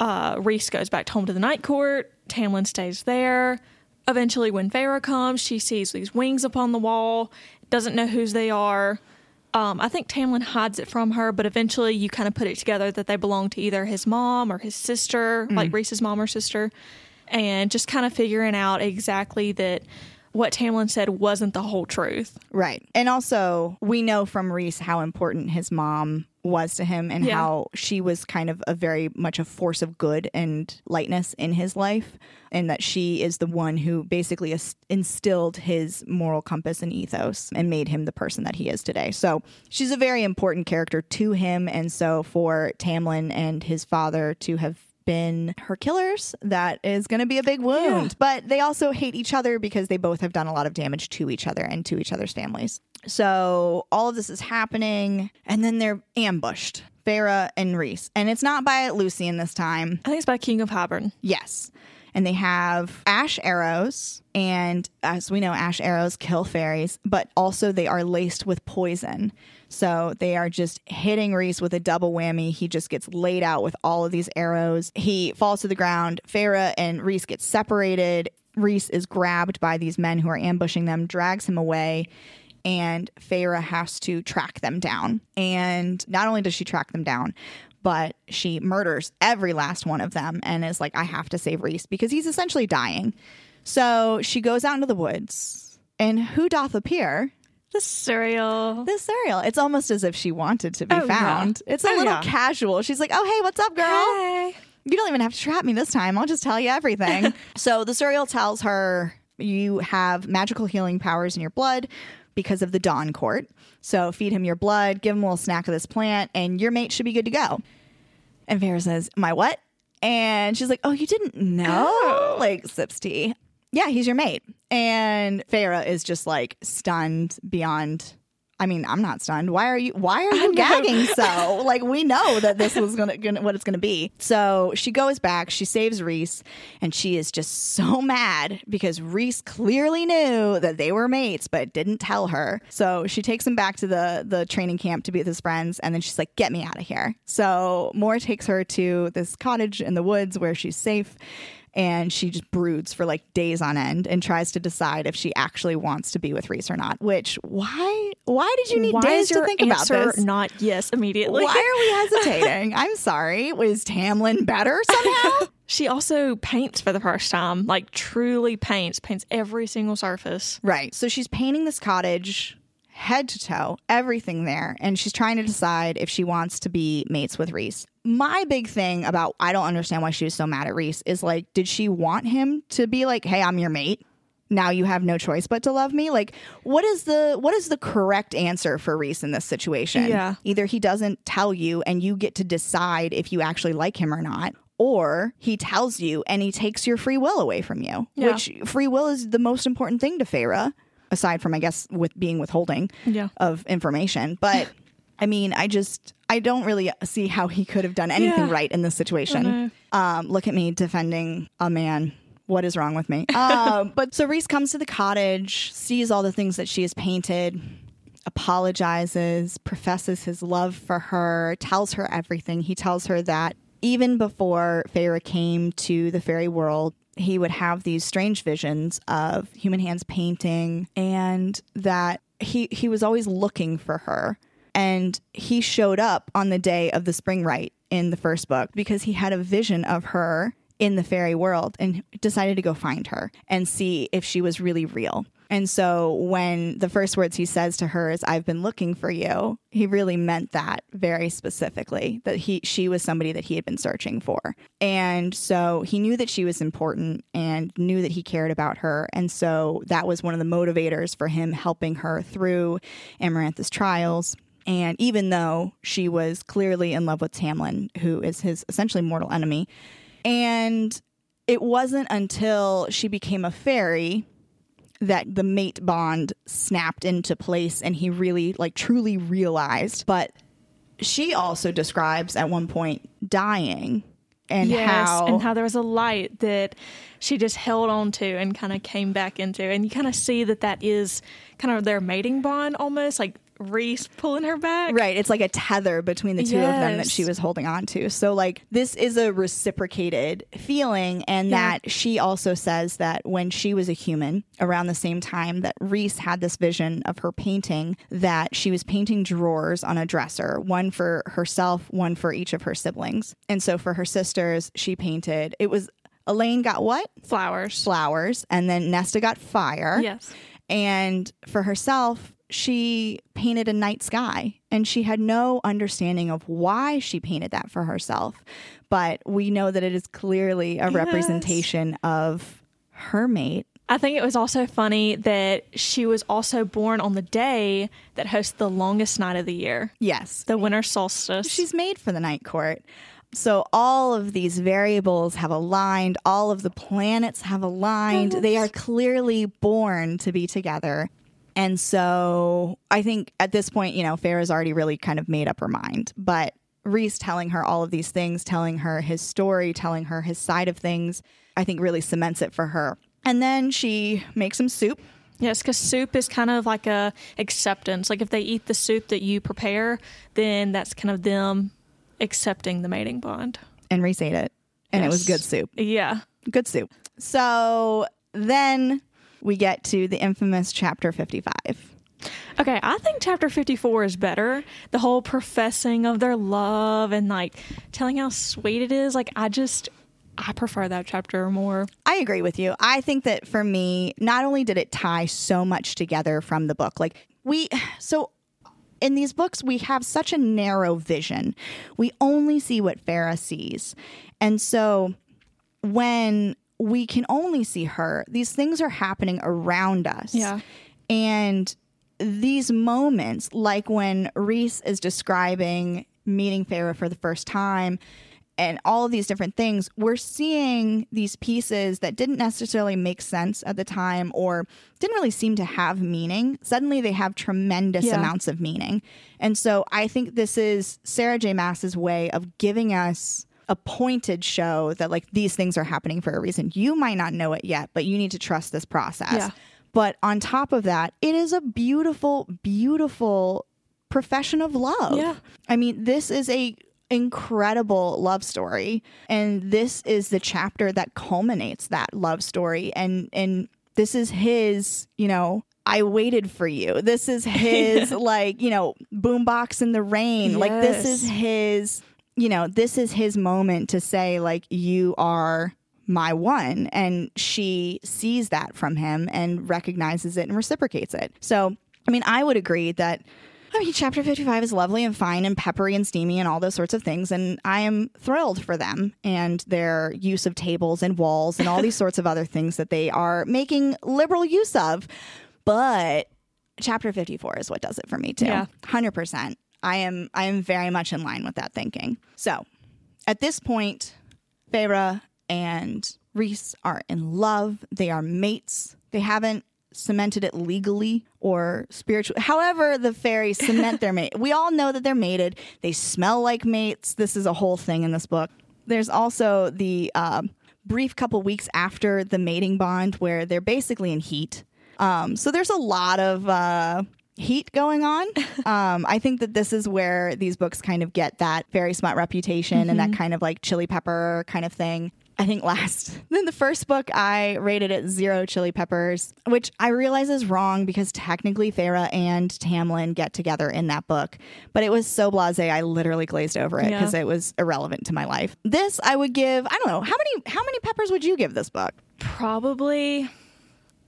uh, Rhys goes back home to the Night Court. Tamlin stays there. Eventually, when Feyre comes, she sees these wings upon the wall, doesn't know whose they are. Um, I think Tamlin hides it from her, but eventually you kind of put it together that they belong to either his mom or his sister, mm. like Rhys's mom or sister. and just kind of figuring out exactly that what Tamlin said wasn't the whole truth. Right. And also, we know from Rhys how important his mom was to him and yeah. how she was kind of a very much a force of good and lightness in his life, and that she is the one who basically instilled his moral compass and ethos and made him the person that he is today. So she's a very important character to him, and so for Tamlin and his father to have been her killers, that is going to be a big wound. Yeah. But they also hate each other because they both have done a lot of damage to each other and to each other's families. So all of this is happening, and then they're ambushed, Feyre and Rhys. And it's not by Lucien this time. I think it's by King of Hybern. Yes. And they have ash arrows, and as we know, ash arrows kill fairies, but also they are laced with poison. So they are just hitting Rhys with a double whammy. He just gets laid out with all of these arrows. He falls to the ground. Feyre and Rhys get separated. Rhys is grabbed by these men who are ambushing them, drags him away, and Feyre has to track them down. And not only does she track them down, but she murders every last one of them and is like, I have to save Rhys because he's essentially dying. So she goes out into the woods, and who doth appear? The Suriel. The Suriel. It's almost as if she wanted to be oh, found. Yeah. It's a oh, little yeah. casual. She's like, oh, hey, what's up, girl? Hey. You don't even have to trap me this time. I'll just tell you everything. So the Suriel tells her, you have magical healing powers in your blood because of the Dawn Court. So feed him your blood, give him a little snack of this plant, and your mate should be good to go. And Feyre says, my what? And she's like, oh, you didn't know? Oh. Like, sips tea. Yeah, he's your mate. And Feyre is just like stunned beyond. I mean, I'm not stunned. Why are you why are you gagging so? Like, we know that this was gonna, gonna what it's gonna be. So she goes back, she saves Rhys, and she is just so mad because Rhys clearly knew that they were mates but didn't tell her. So she takes him back to the the training camp to be with his friends, and then she's like, get me out of here. So Mor takes her to this cottage in the woods where she's safe. And she just broods for like days on end and tries to decide if she actually wants to be with Rhys or not. Which, why? Why did you need why days to think about this? Not yes immediately. Why are we hesitating? I'm sorry. Was Tamlin better somehow? She also paints for the first time, like truly paints, paints every single surface. Right. So she's painting this cottage head to toe, everything there. And she's trying to decide if she wants to be mates with Rhys. My big thing about I don't understand why she was so mad at Rhys is like, did she want him to be like, hey, I'm your mate. Now you have no choice but to love me. Like, what is the what is the correct answer for Rhys in this situation? Yeah. Either he doesn't tell you and you get to decide if you actually like him or not, or he tells you and he takes your free will away from you, yeah. which free will is the most important thing to Feyre, aside from, I guess, with being withholding yeah. of information. But I mean, I just, I don't really see how he could have done anything yeah. right in this situation. Um, look at me defending a man. What is wrong with me? um, but so Rhys comes to the cottage, sees all the things that she has painted, apologizes, professes his love for her, tells her everything. He tells her that even before Feyre came to the fairy world, he would have these strange visions of human hands painting, and that he, he was always looking for her. And he showed up on the day of the spring rite in the first book because he had a vision of her in the fairy world and decided to go find her and see if she was really real. And so when the first words he says to her is, I've been looking for you, he really meant that very specifically, that he she was somebody that he had been searching for. And so he knew that she was important and knew that he cared about her. And so that was one of the motivators for him helping her through Amarantha's trials. And even though she was clearly in love with Tamlin, who is his essentially mortal enemy, and it wasn't until she became a fairy that the mate bond snapped into place and he really, like, truly realized. But she also describes at one point dying and yes, how... and how there was a light that she just held on to and kind of came back into. And you kind of see that that is kind of their mating bond almost, like... Rhys pulling her back. Right. It's like a tether between the two yes. of them that she was holding on to. So like this is a reciprocated feeling, and yeah. that she also says that when she was a human around the same time that Rhys had this vision of her painting, that she was painting drawers on a dresser, one for herself, one for each of her siblings. And so for her sisters, she painted, it was Elain got what? Flowers. Flowers. And then Nesta got fire. Yes. And for herself, she painted a night sky, and she had no understanding of why she painted that for herself. But we know that it is clearly a yes. representation of her mate. I think it was also funny that she was also born on the day that hosts the longest night of the year. Yes. The winter solstice. She's made for the night court. So all of these variables have aligned. All of the planets have aligned. Yes. They are clearly born to be together. And so I think at this point, you know, Feyre's already really kind of made up her mind. But Rhys telling her all of these things, telling her his story, telling her his side of things, I think really cements it for her. And then she makes some soup. Yes, because soup is kind of like a acceptance. Like if they eat the soup that you prepare, then that's kind of them accepting the mating bond. And Rhys ate it. And yes. It was good soup. Yeah. Good soup. So then we get to the infamous chapter fifty-five. Okay, I think chapter fifty-four is better. The whole professing of their love and like telling how sweet it is. Like I just... I prefer that chapter more. I agree with you. I think that for me, not only did it tie so much together from the book, like we, so in these books, we have such a narrow vision. We only see what Feyre sees. And so when we can only see her, these things are happening around us. Yeah. And these moments, like when Rhys is describing meeting Feyre for the first time, and all of these different things, we're seeing these pieces that didn't necessarily make sense at the time or didn't really seem to have meaning. Suddenly they have tremendous yeah. amounts of meaning. And so I think this is Sarah J. Maas's way of giving us a pointed show that like these things are happening for a reason. You might not know it yet, but you need to trust this process. Yeah. But on top of that, it is a beautiful, beautiful profession of love. Yeah. I mean, this is a... incredible love story, and this is the chapter that culminates that love story, and and this is his, you know, I waited for you, this is his like, you know, boombox in the rain. Yes. Like this is his, you know, this is his moment to say like, you are my one, and she sees that from him and recognizes it and reciprocates it. So I mean, I would agree that I mean, chapter fifty-five is lovely and fine and peppery and steamy and all those sorts of things. And I am thrilled for them and their use of tables and walls and all these sorts of other things that they are making liberal use of. But chapter fifty-four is what does it for me, too. Yeah. one hundred percent. I am I am very much in line with that thinking. So at this point, Feyre and Rhys are in love. They are mates. They haven't cemented it legally or spiritually. However, the fairies cement their mate. We all know that they're mated. They smell like mates. This is a whole thing in this book. There's also the uh, brief couple weeks after the mating bond where they're basically in heat. Um, so there's a lot of uh, heat going on. Um, I think that this is where these books kind of get that fairy smut reputation mm-hmm. and that kind of like chili pepper kind of thing. I think last. Then the first book I rated it zero chili peppers, which I realize is wrong because technically Feyre and Tamlin get together in that book. But it was so blasé, I literally glazed over it because yeah. it was irrelevant to my life. This I would give, I don't know, how many how many peppers would you give this book? Probably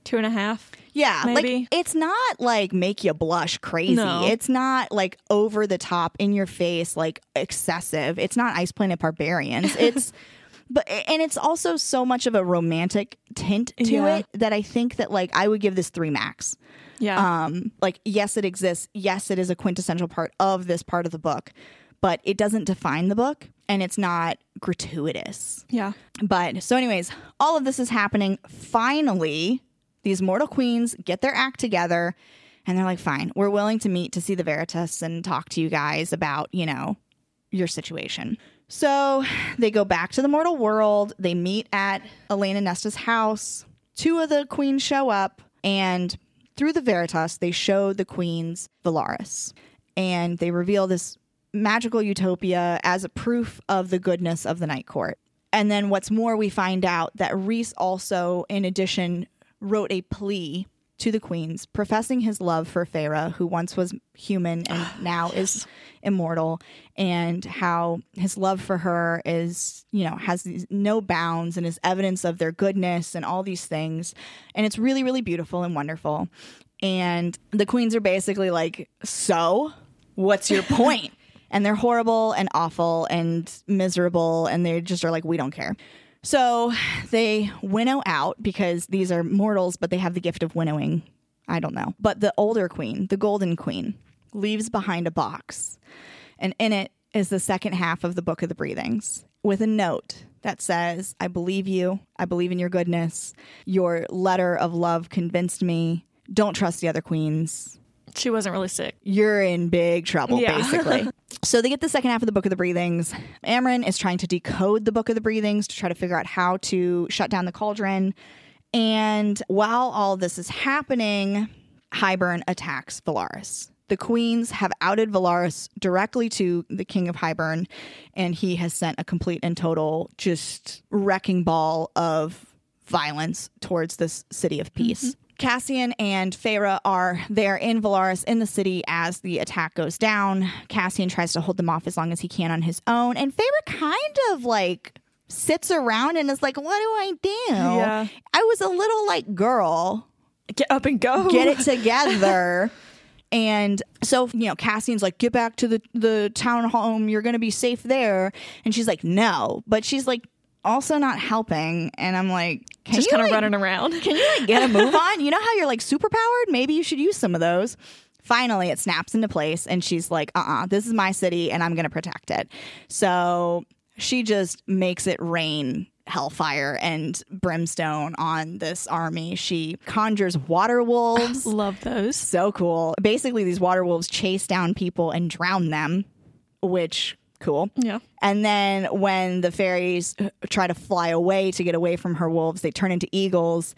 two and a half. Yeah. Maybe. Like it's not like make you blush crazy. No. It's not like over the top, in your face, like excessive. It's not Ice Planet Barbarians. It's... But and it's also so much of a romantic tint to yeah. it that I think that like I would give this three max. Yeah. Um. Like yes, it exists. Yes, it is a quintessential part of this part of the book, but it doesn't define the book, and it's not gratuitous. Yeah. But so, anyways, all of this is happening. Finally, these mortal queens get their act together, and they're like, "Fine, we're willing to meet to see the Veritas and talk to you guys about, you know, your situation." So they go back to the mortal world. They meet at Elain and Nesta's house. Two of the queens show up, and through the Veritas, they show the queens Velaris. And they reveal this magical utopia as a proof of the goodness of the Night Court. And then what's more, we find out that Rhys also, in addition, wrote a plea to the queens, professing his love for Feyre, who once was human and oh, now yes. is immortal, and how his love for her is, you know, has no bounds and is evidence of their goodness and all these things. And it's really, really beautiful and wonderful. And the queens are basically like, so what's your point? And they're horrible and awful and miserable, and they just are like, we don't care. So they winnow out, because these are mortals, but they have the gift of winnowing. I don't know. But the older queen, the golden queen, leaves behind a box. And in it is the second half of the Book of the Breathings, with a note that says, I believe you. I believe in your goodness. Your letter of love convinced me. Don't trust the other queens. She wasn't really sick. You're in big trouble, yeah. basically. So they get the second half of the Book of the Breathings. Amren is trying to decode the Book of the Breathings to try to figure out how to shut down the cauldron. And while all this is happening, Hybern attacks Velaris. The queens have outed Velaris directly to the King of Hybern, and he has sent a complete and total just wrecking ball of violence towards this city of peace. Mm-hmm. Cassian and Feyre are there in Velaris in the city as the attack goes down. Cassian tries to hold them off as long as he can on his own. And Feyre kind of like sits around and is like, what do I do? Yeah. I was a little like, girl, get up and go. Get it together. And so, you know, Cassian's like, get back to the, the town home. You're going to be safe there. And she's like, no. But she's like, also not helping, and I'm like, can just kind of like, running around. Can you like get a move on? You know how you're like super powered? Maybe you should use some of those. Finally, it snaps into place, and she's like, uh-uh, this is my city, and I'm going to protect it. So she just makes it rain hellfire and brimstone on this army. She conjures water wolves. Love those. So cool. Basically, these water wolves chase down people and drown them, which... Cool. Yeah. And then when the fairies try to fly away to get away from her wolves, they turn into eagles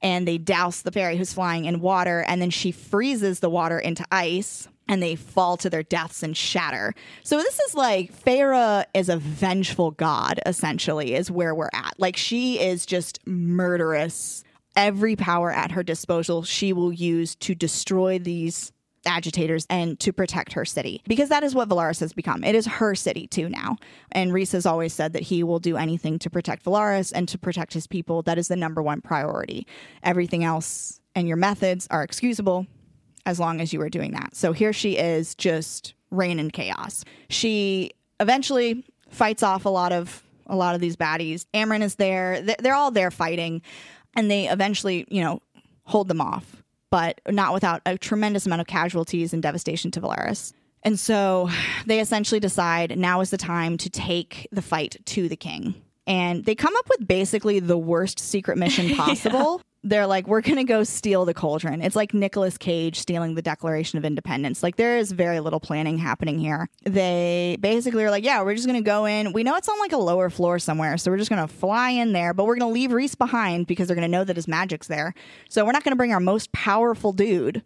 and they douse the fairy who's flying in water. And then she freezes the water into ice and they fall to their deaths and shatter. So this is like Feyre is a vengeful god, essentially, is where we're at. Like she is just murderous. Every power at her disposal she will use to destroy these agitators and to protect her city, because that is what Velaris has become. It is her city too now, and Rhys has always said that he will do anything to protect Velaris and to protect his people. That is the number one priority. Everything else and your methods are excusable as long as you are doing that. So here she is, just reign in chaos. She eventually fights off a lot of a lot of these baddies. Amren is there, they're all there fighting, and they eventually, you know, hold them off, but not without a tremendous amount of casualties and devastation to Velaris. And so they essentially decide now is the time to take the fight to the king. And they come up with basically the worst secret mission possible. Yeah. They're like, we're going to go steal the cauldron. It's like Nicolas Cage stealing the Declaration of Independence. Like, there is very little planning happening here. They basically are like, yeah, we're just going to go in. We know it's on like a lower floor somewhere, so we're just going to fly in there, but we're going to leave Rhys behind because they're going to know that his magic's there. So we're not going to bring our most powerful dude,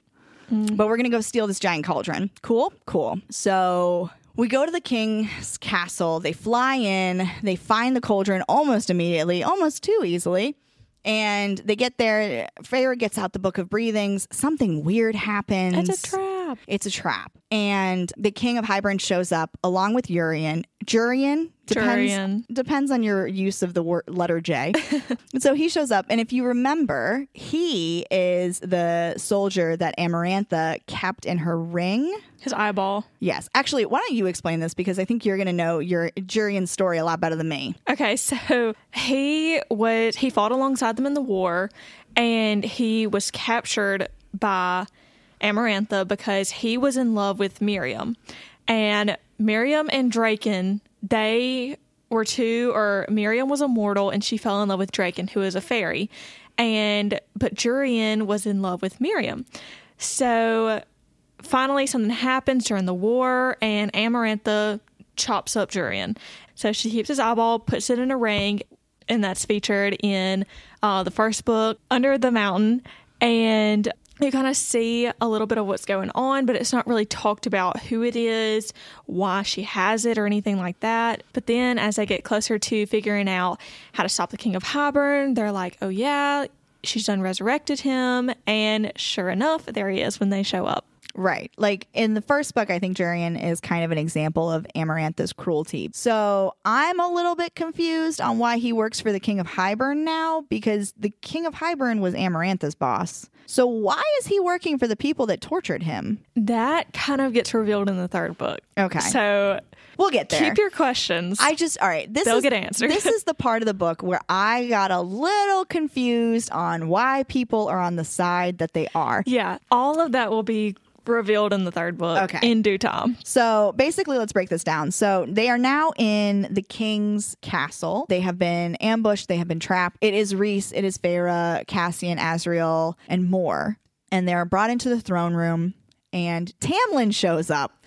mm. but we're going to go steal this giant cauldron. Cool? Cool. So... we go to the king's castle. They fly in. They find the cauldron almost immediately, almost too easily. And they get there. Feyre gets out the Book of Breathings. Something weird happens. It's a trap. It's a trap. And the King of Hybern shows up along with Jurian. Jurian? Depends, Jurian. Depends on your use of the word, letter J. So he shows up. And if you remember, he is the soldier that Amarantha kept in her ring. His eyeball. Yes. Actually, why don't you explain this? Because I think you're going to know your Jurian's story a lot better than me. Okay. So he was, he fought alongside them in the war, and he was captured by Amarantha because he was in love with Miryam. And Miryam and Draken, they were two, or Miryam was a mortal and she fell in love with Draken, who is a fairy. And but Jurian was in love with Miryam. So finally something happens during the war and Amarantha chops up Jurian. So she keeps his eyeball, puts it in a ring, and that's featured in uh, the first book, Under the Mountain. And you kind of see a little bit of what's going on, but it's not really talked about who it is, why she has it, or anything like that. But then as they get closer to figuring out how to stop the King of Hybern, they're like, oh yeah, she's done resurrected him, and sure enough, there he is when they show up. Right. Like, in the first book, I think Jurian is kind of an example of Amarantha's cruelty. So I'm a little bit confused on why he works for the King of Hybern now, because the King of Hybern was Amarantha's boss. So why is he working for the people that tortured him? That kind of gets revealed in the third book. Okay. So we'll get there. Keep your questions. I just, all right. This They'll is, get answered. This is the part of the book where I got a little confused on why people are on the side that they are. Yeah. All of that will be revealed in the third book, okay, in due time. So basically, let's break this down. So they are now in the king's castle. They have been ambushed. They have been trapped. It is Rhys. It is Feyre, Cassian, Azriel, and Mor. And they're brought into the throne room, and Tamlin shows up.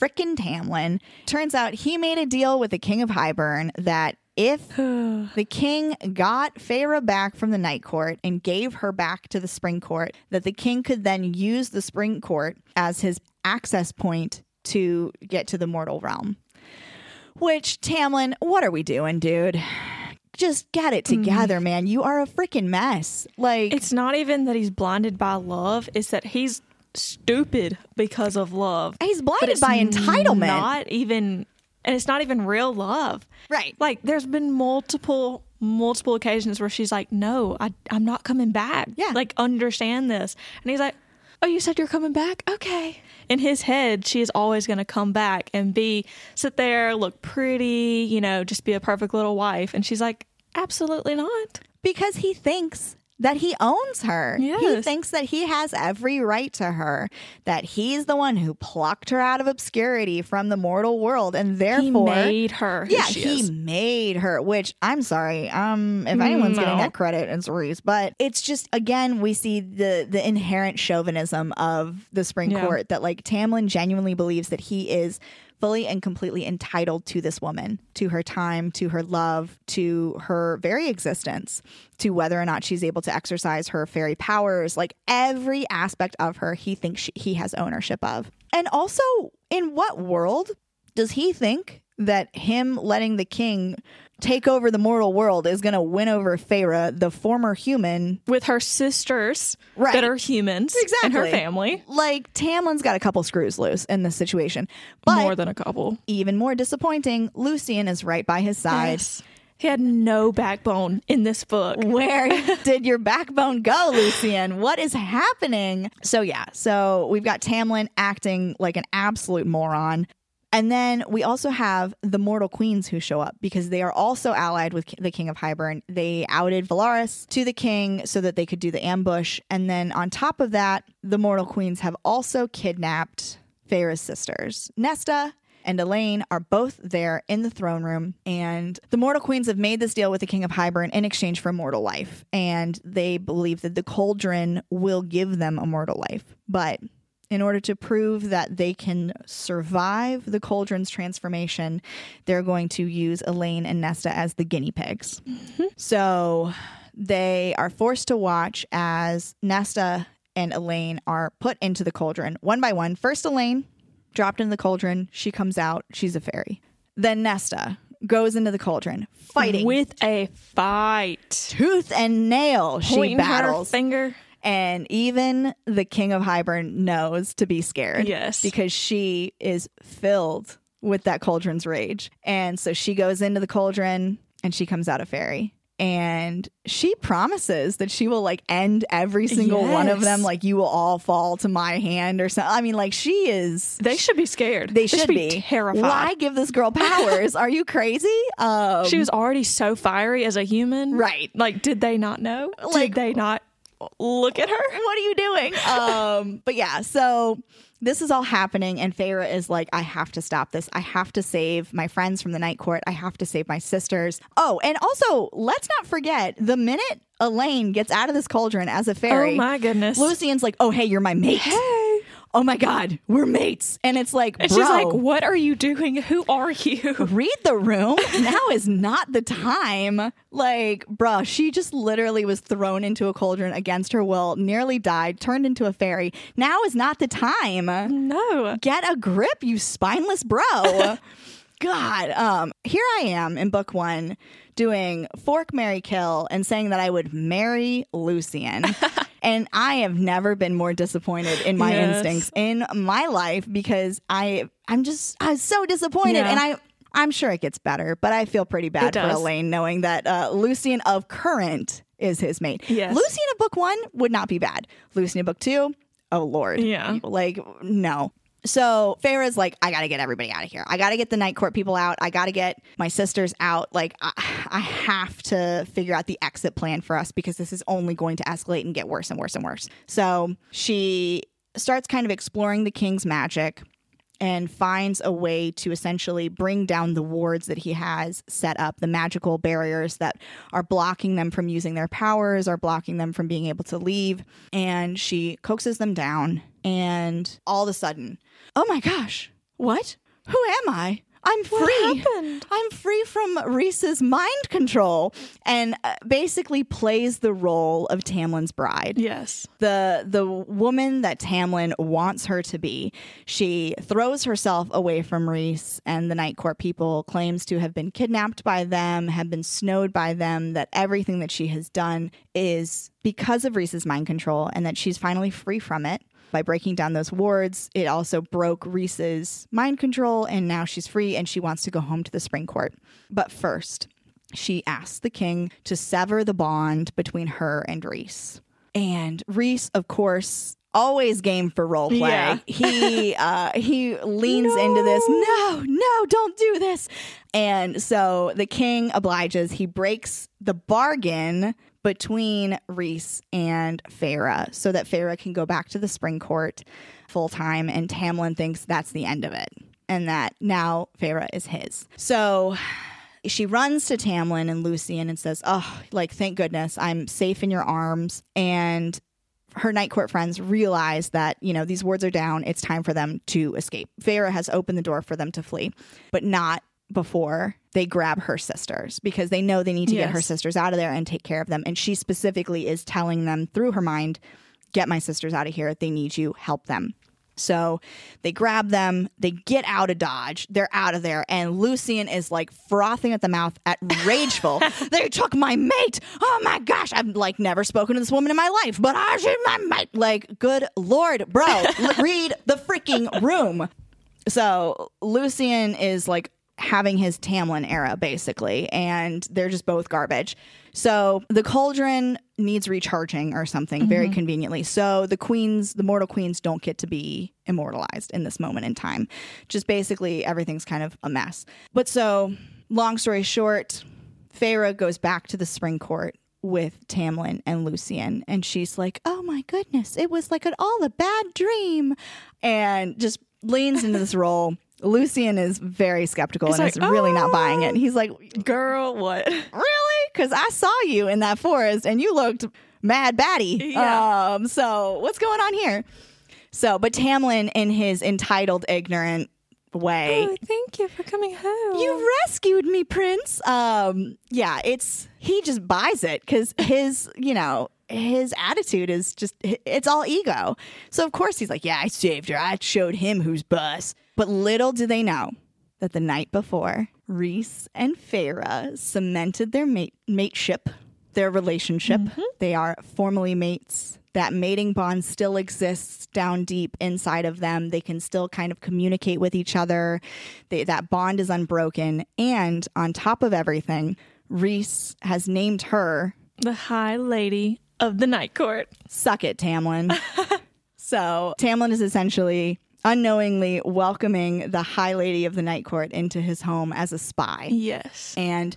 Frickin' Tamlin. Turns out he made a deal with the King of Hybern that if the king got Feyre back from the Night Court and gave her back to the Spring Court, that the king could then use the Spring Court as his access point to get to the mortal realm. Which, Tamlin, what are we doing, dude? Just get it together, mm. man. You are a freaking mess. Like, it's not even that he's blinded by love. It's that he's stupid because of love. He's blinded by entitlement. Not even... And it's not even real love. Right. Like, there's been multiple, multiple occasions where she's like, no, I, I'm not coming back. Yeah. Like, understand this. And he's like, oh, you said you're coming back? Okay. In his head, she is always going to come back and be, sit there, look pretty, you know, just be a perfect little wife. And she's like, absolutely not. Because he thinks that he owns her. Yes. He thinks that he has every right to her, that he's the one who plucked her out of obscurity from the mortal world, and therefore... He made her who yeah, she he is. made her, which, I'm sorry, um, if anyone's no. getting that credit, it's Rhys. But it's just, again, we see the, the inherent chauvinism of the Spring yeah. Court, that, like, Tamlin genuinely believes that he is fully and completely entitled to this woman, to her time, to her love, to her very existence, to whether or not she's able to exercise her fairy powers. Like, every aspect of her, he thinks she, he has ownership of. And also, in what world does he think that him letting the king take over the mortal world is going to win over Feyre, the former human, with her sisters right. that are humans, exactly, and her family? Like, Tamlin's got a couple screws loose in this situation, but more than a couple. Even more disappointing, Lucien is right by his side. Yes. He had no backbone in this book. Where did your backbone go, Lucien? What is happening? So yeah, so we've got Tamlin acting like an absolute moron. And then we also have the Mortal Queens who show up, because they are also allied with the King of Hybern. They outed Velaris to the king so that they could do the ambush. And then on top of that, the Mortal Queens have also kidnapped Feyre's sisters. Nesta and Elain are both there in the throne room. And the Mortal Queens have made this deal with the King of Hybern in exchange for mortal life. And they believe that the cauldron will give them a mortal life. But... in order to prove that they can survive the cauldron's transformation, they're going to use Elain and Nesta as the guinea pigs. Mm-hmm. So they are forced to watch as Nesta and Elain are put into the cauldron one by one. First, Elain dropped into the cauldron. She comes out. She's a fairy. Then Nesta goes into the cauldron, fighting. With a fight. Tooth and nail, she battles. Her finger. And even the King of Hybern knows to be scared. Yes. Because she is filled with that cauldron's rage. And so she goes into the cauldron and she comes out a fairy. And she promises that she will, like, end every single yes. one of them. Like, you will all fall to my hand or something. I mean, like, she is... They should be scared. They, they should, should be. be terrified. Why give this girl powers? Are you crazy? Um, she was already so fiery as a human. Right. Like, did they not know? Like, did they not... look at her, what are you doing? Um but yeah, so this is all happening, and Feyre is like, I have to stop this. I have to save my friends from the Night Court. I have to save my sisters. Oh, and also, let's not forget, the minute Elain gets out of this cauldron as a fairy, oh my goodness, Lucien's like, oh hey, you're my mate. Hey, oh my god, we're mates. And it's like, and bro, she's like, what are you doing? Who are you? Read the room. Now is not the time. Like, bruh, she just literally was thrown into a cauldron against her will, nearly died, turned into a fairy. Now is not the time. No. Get a grip, you spineless bro. God. Um, here I am in book one doing Fork, Marry, Kill and saying that I would marry Lucien. And I have never been more disappointed in my yes. instincts in my life because I, I'm just, I was so disappointed. Yeah. And I, I'm sure it gets better, but I feel pretty bad for Elain knowing that uh, Lucien of Current is his mate. Yes. Lucien of Book One would not be bad. Lucien of Book Two, oh Lord. Yeah. Like, no. So Feyre's like, I got to get everybody out of here. I got to get the Night Court people out. I got to get my sisters out. Like, I, I have to figure out the exit plan for us because this is only going to escalate and get worse and worse and worse. So she starts kind of exploring the king's magic and finds a way to essentially bring down the wards that he has set up, the magical barriers that are blocking them from using their powers, are blocking them from being able to leave. And she coaxes them down. And all of a sudden, oh my gosh, what? Who am I? I'm free. What happened? I'm free from Rhys's mind control, and uh, basically plays the role of Tamlin's bride. Yes. The the woman that Tamlin wants her to be. She throws herself away from Rhys and the Night Court people, claims to have been kidnapped by them, have been snowed by them, that everything that she has done is because of Rhys's mind control, and that she's finally free from it. By breaking down those wards, it also broke Rhys's mind control, and now she's free and she wants to go home to the Spring Court. But first, she asks the king to sever the bond between her and Rhys. And Rhys, of course, always game for role play. Yeah. He uh, he leans no. into this. No, no, don't do this. And so the king obliges. He breaks the bargain between Rhys and Feyre so that Feyre can go back to the Spring Court full time. And Tamlin thinks that's the end of it and that now Feyre is his. So she runs to Tamlin and Lucien and says, oh, like, thank goodness I'm safe in your arms. And her Night Court friends realize that, you know, these wards are down. It's time for them to escape. Feyre has opened the door for them to flee, but not before they grab her sisters, because they know they need to yes. get her sisters out of there and take care of them. And she specifically is telling them through her mind, get my sisters out of here. They need you. Help them. So they grab them. They get out of Dodge. They're out of there. And Lucien is like frothing at the mouth at rageful. They took my mate. Oh, my gosh. I've like never spoken to this woman in my life, but I should my mate. Like, good Lord, bro, l- read the freaking room. So Lucien is like having his Tamlin era, basically, and they're just both garbage. So the cauldron needs recharging or something, mm-hmm. very conveniently. So the queens, the mortal queens, don't get to be immortalized in this moment in time. Just basically everything's kind of a mess. But so, long story short, Feyre goes back to the Spring Court with Tamlin and Lucien, and she's like, oh my goodness, it was like an all a bad dream, and just leans into this role. Lucien is very skeptical He's and like, is really oh, not buying it. He's like, girl, what? Really? Because I saw you in that forest and you looked mad batty. Yeah. Um, so what's going on here? So, but Tamlin, in his entitled, ignorant way. Oh, thank you for coming home. You rescued me, Prince. Um, yeah, it's, he just buys it because his, you know, his attitude is just, it's all ego. So of course he's like, yeah, I saved her. I showed him who's boss. But little do they know that the night before, Rhys and Feyre cemented their mate- mateship, their relationship. Mm-hmm. They are formally mates. That mating bond still exists down deep inside of them. They can still kind of communicate with each other. They, that bond is unbroken. And on top of everything, Rhys has named her the High Lady of the Night Court. Suck it, Tamlin. So Tamlin is essentially unknowingly welcoming the High Lady of the Night Court into his home as a spy. Yes. And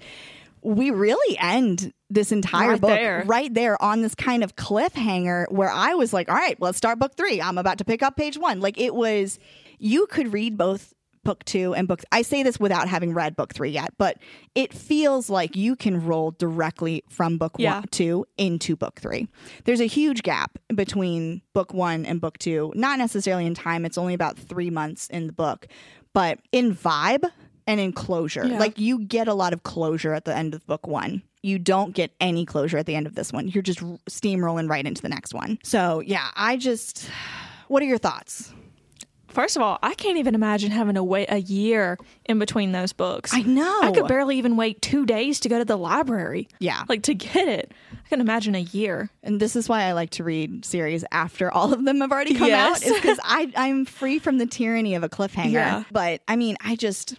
we really end this entire right book there. right there on this kind of cliffhanger where I was like, all right, let's start book three. I'm about to pick up page one. Like, it was, you could read both book two and book, I say this without having read book three yet, but it feels like you can roll directly from book yeah. one, two into book three. There's a huge gap between book one and book two, not necessarily in time. It's only about three months in the book, but in vibe and in closure, yeah. like you get a lot of closure at the end of book one. You don't get any closure at the end of this one. You're just steamrolling right into the next one. So yeah, I just, what are your thoughts? First of all, I can't even imagine having to wait a year in between those books. I know. I could barely even wait two days to go to the library. Yeah. Like, to get it. I can imagine a year. And this is why I like to read series after all of them have already come yes. out. It's because I'm free from the tyranny of a cliffhanger. Yeah. But, I mean, I just...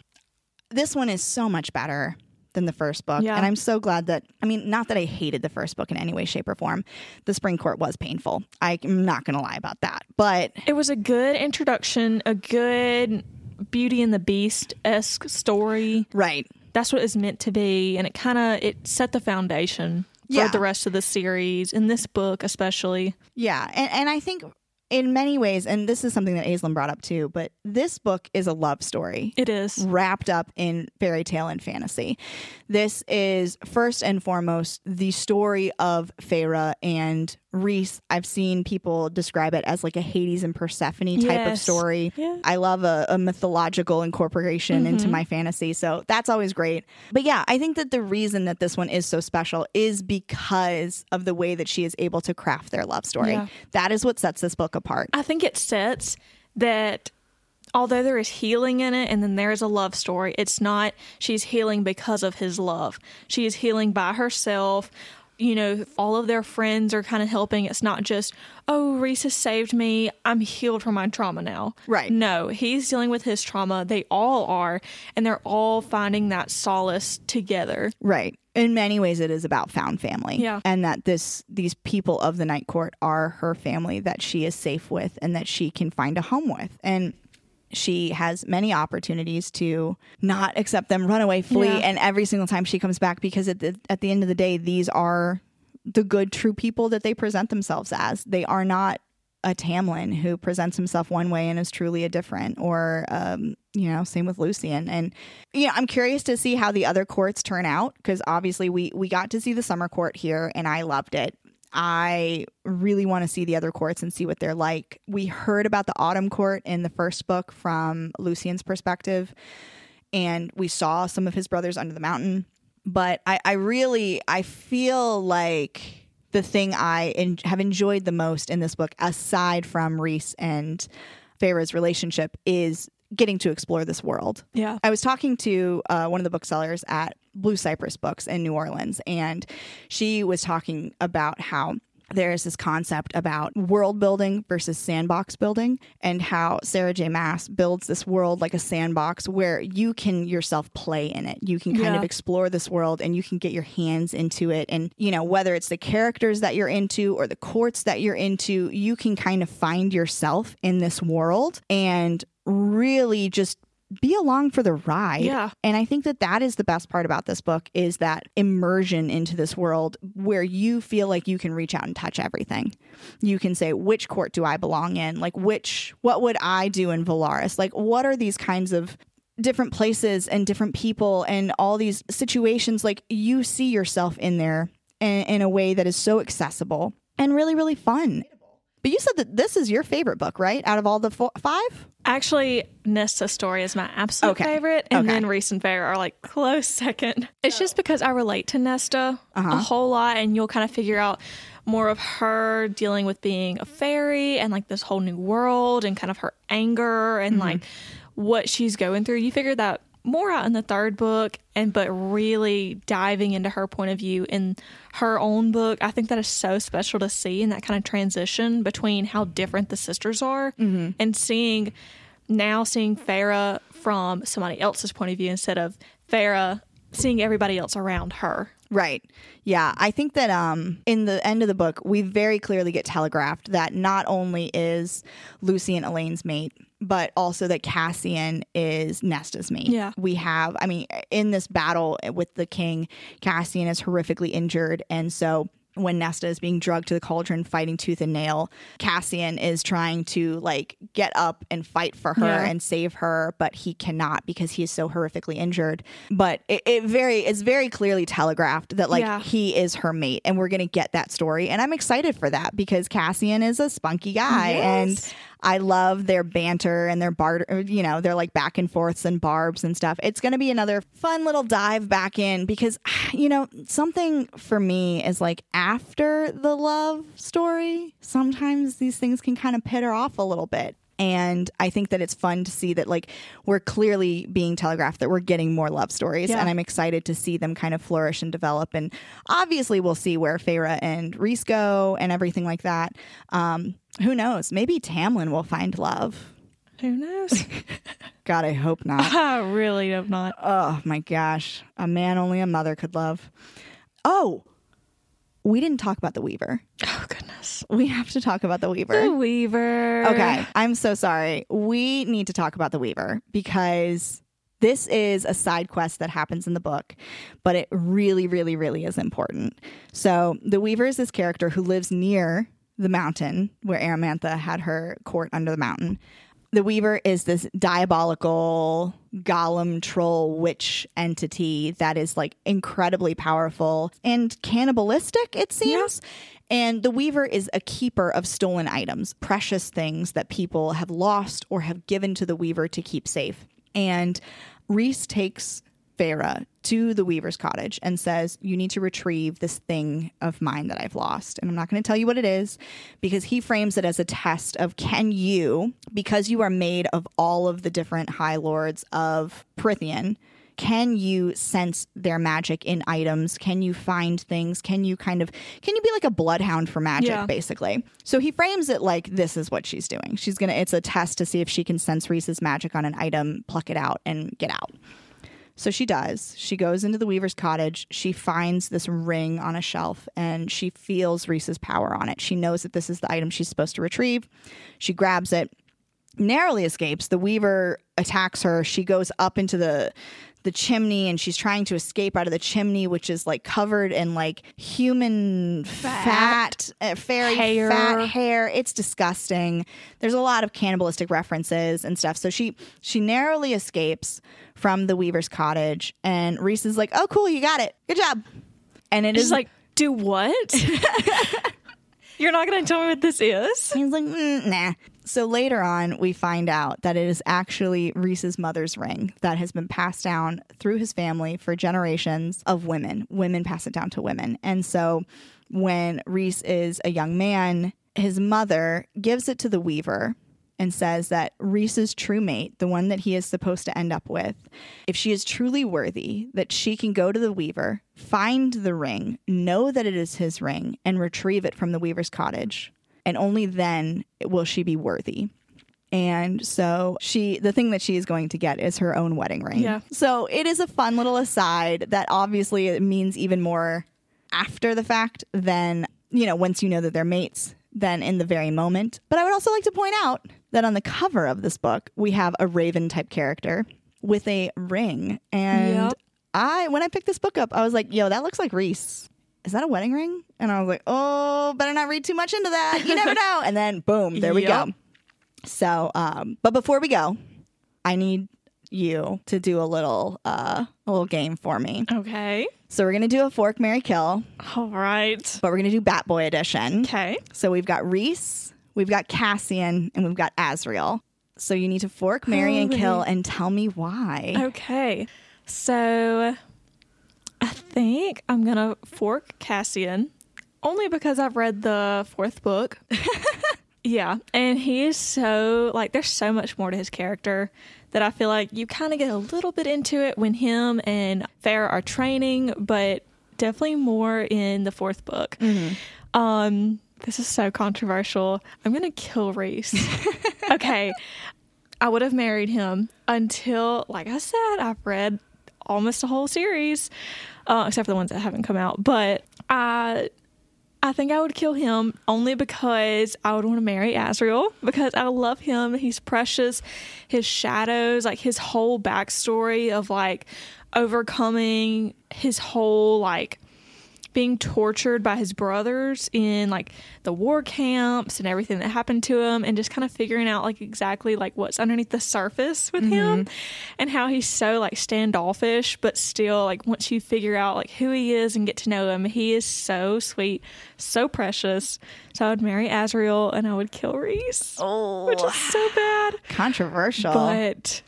This one is so much better than the first book. Yeah. And I'm so glad that... I mean, not that I hated the first book in any way, shape, or form. The Spring Court was painful. I'm not going to lie about that. But... It was a good introduction, a good Beauty and the Beast-esque story. Right. That's what it's meant to be. And it kind of... It set the foundation for yeah. the rest of the series, in this book especially. Yeah. And, and I think... In many ways, and this is something that Aislinn brought up too, but this book is a love story. It is. Wrapped up in fairy tale and fantasy. This is, first and foremost, the story of Feyre and Rhys. I've seen people describe it as like a Hades and Persephone type yes. of story. Yeah. I love a, a mythological incorporation mm-hmm. into my fantasy, so that's always great. But yeah, I think that the reason that this one is so special is because of the way that she is able to craft their love story. Yeah. That is what sets this book apart. I think it sets that although there is healing in it and then there is a love story, it's not she's healing because of his love. She is healing by herself. You know, all of their friends are kind of helping. It's not just, oh, Rhys has saved me. I'm healed from my trauma now. Right. No, he's dealing with his trauma. They all are. And they're all finding that solace together. Right. In many ways, it is about found family. Yeah. And that this these people of the Night Court are her family that she is safe with and that she can find a home with. And she has many opportunities to not accept them, run away, flee. Yeah. And every single time she comes back, because at the, at the end of the day, these are the good, true people that they present themselves as. They are not a Tamlin who presents himself one way and is truly a different, or, um, you know, same with Lucien. And, you know, I'm curious to see how the other courts turn out, because obviously we, we got to see the Summer Court here and I loved it. I really want to see the other courts and see what they're like. We heard about the Autumn Court in the first book from Lucien's perspective, and we saw some of his brothers under the mountain. But I, I really, I feel like the thing I en- have enjoyed the most in this book, aside from Rhys and Feyre's relationship, is getting to explore this world. Yeah. I was talking to uh, one of the booksellers at Blue Cypress Books in New Orleans, and she was talking about how there's this concept about world building versus sandbox building, and how Sarah J. Maas builds this world like a sandbox where you can yourself play in it. You can kind yeah. of explore this world and you can get your hands into it. And, you know, whether it's the characters that you're into or the courts that you're into, you can kind of find yourself in this world and really just be along for the ride. Yeah. And I think that that is the best part about this book, is that immersion into this world where you feel like you can reach out and touch everything. You can say, which court do I belong in? Like, which, what would I do in Velaris? Like, what are these kinds of different places and different people and all these situations? Like, you see yourself in there in, in a way that is so accessible and really, really fun. But you said that this is your favorite book, right? Out of all the four, five? Actually, Nesta's story is my absolute okay. favorite. And okay. then Rhys and Feyre are like close second. It's just because I relate to Nesta uh-huh. a whole lot. And you'll kind of figure out more of her dealing with being a fairy and like this whole new world and kind of her anger and mm-hmm. like what she's going through. You figure that more out in the third book, and but really diving into her point of view in her own book. I think that is so special to see, and that kind of transition between how different the sisters are mm-hmm. and seeing now seeing Feyre from somebody else's point of view instead of Feyre seeing everybody else around her. Right. Yeah. I think that um, in the end of the book, we very clearly get telegraphed that not only is Lucien Elain's mate, but also that Cassian is Nesta's mate. Yeah. We have, I mean, in this battle with the king, Cassian is horrifically injured. And so when Nesta is being drugged to the cauldron, fighting tooth and nail, Cassian is trying to like get up and fight for her yeah. and save her, but he cannot because he is so horrifically injured. But it, it very it's very clearly telegraphed that like yeah. he is her mate, and we're gonna get that story. And I'm excited for that because Cassian is a spunky guy, yes. and I love their banter and their barter, you know, they're like back and forths and barbs and stuff. It's going to be another fun little dive back in because, you know, something for me is like after the love story, sometimes these things can kind of pitter off a little bit. And I think that it's fun to see that, like, we're clearly being telegraphed that we're getting more love stories. Yeah. And I'm excited to see them kind of flourish and develop. And obviously we'll see where Feyre and Rhys go and everything like that. Um, who knows? Maybe Tamlin will find love. Who knows? God, I hope not. I really hope not. Oh, my gosh. A man only a mother could love. Oh, we didn't talk about the Weaver. Oh, goodness. We have to talk about the Weaver. The Weaver. Okay. I'm so sorry. We need to talk about the Weaver because this is a side quest that happens in the book, but it really, really, really is important. So the Weaver is this character who lives near the mountain where Amarantha had her court under the mountain. The Weaver is this diabolical golem troll witch entity that is, like, incredibly powerful and cannibalistic, it seems. Yeah. And the Weaver is a keeper of stolen items, precious things that people have lost or have given to the Weaver to keep safe. And Rhys takes Feyre to the Weaver's cottage and says, you need to retrieve this thing of mine that I've lost. And I'm not going to tell you what it is, because he frames it as a test of, can you, because you are made of all of the different High Lords of Prythian, can you sense their magic in items? Can you find things? Can you kind of, can you be like a bloodhound for magic, yeah. basically? So he frames it like, this is what she's doing. She's going to, it's a test to see if she can sense Rhys's magic on an item, pluck it out, and get out. So she does. She goes into the Weaver's cottage. She finds this ring on a shelf, and she feels Rhys's power on it. She knows that this is the item she's supposed to retrieve. She grabs it, narrowly escapes. The Weaver attacks her. She goes up into the the chimney, and she's trying to escape out of the chimney, which is, like, covered in, like, human fat, fat uh, fairy hair. fat hair. It's disgusting. There's a lot of cannibalistic references and stuff. So she she narrowly escapes from the Weaver's cottage, and Rhys is like, "Oh, cool, you got it. Good job." And it she's is like, "Do what? You're not going to tell me what this is?" He's like, mm, "Nah." So later on, we find out that it is actually Rhys's mother's ring that has been passed down through his family for generations of women. Women pass it down to women. And so when Rhys is a young man, his mother gives it to the Weaver and says that Rhys's true mate, the one that he is supposed to end up with, if she is truly worthy, that she can go to the Weaver, find the ring, know that it is his ring, and retrieve it from the Weaver's cottage. And only then will she be worthy. And so she, the thing that she is going to get is her own wedding ring. Yeah. So it is a fun little aside that obviously it means even more after the fact than, you know, once you know that they're mates, than in the very moment. But I would also like to point out that on the cover of this book, we have a raven type character with a ring. And yep. I, when I picked this book up, I was like, yo, that looks like Rhys. Is that a wedding ring? And I was like, oh, better not read too much into that. You never know. And then, boom, there we yep. go. So, um, but before we go, I need you to do a little, uh, a little game for me. Okay. So we're going to do a Fork, Marry, Kill. All right. But we're going to do Bat Boy edition. Okay. So we've got Rhys, we've got Cassian, and we've got Azriel. So you need to Fork, Marry, Holy. and Kill and tell me why. Okay. So... I think I'm going to fork Cassian, only because I've read the fourth book. Yeah, and he is so, like, there's so much more to his character that I feel like you kind of get a little bit into it when him and Feyre are training, but definitely more in the fourth book. Mm-hmm. Um, this is so controversial. I'm going to kill Rhys. Okay, I would have married him until, like I said, I've read almost a whole series, uh, except for the ones that haven't come out. But I, I think I would kill him only because I would want to marry Azriel, because I love him. He's precious. His shadows, like his whole backstory of like overcoming his whole like being tortured by his brothers in like the war camps and everything that happened to him, and just kind of figuring out like exactly like what's underneath the surface with mm-hmm. him, and how he's so like standoffish, but still like once you figure out like who he is and get to know him, he is so sweet, so precious. So I would marry Azriel and I would kill Rhys, oh, which is so bad. Controversial. But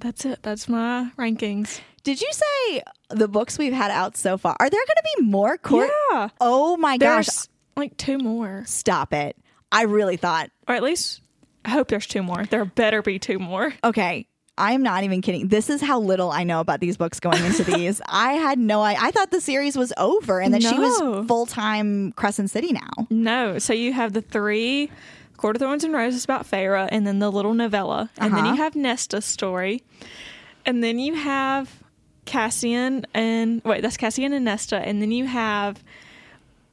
that's it. That's my rankings. Did you say the books we've had out so far? Are there going to be more court? Yeah. Oh, my There's gosh. There's like two more. Stop it. I really thought. Or at least I hope there's two more. There better be two more. Okay. I'm not even kidding. This is how little I know about these books going into these. I had no idea. I thought the series was over and that no. she was full-time Crescent City now. No. So you have the three Court of Thorns and Roses about Feyre, and then the little novella. And uh-huh. then you have Nesta's story. And then you have Cassian and... Wait, that's Cassian and Nesta. And then you have...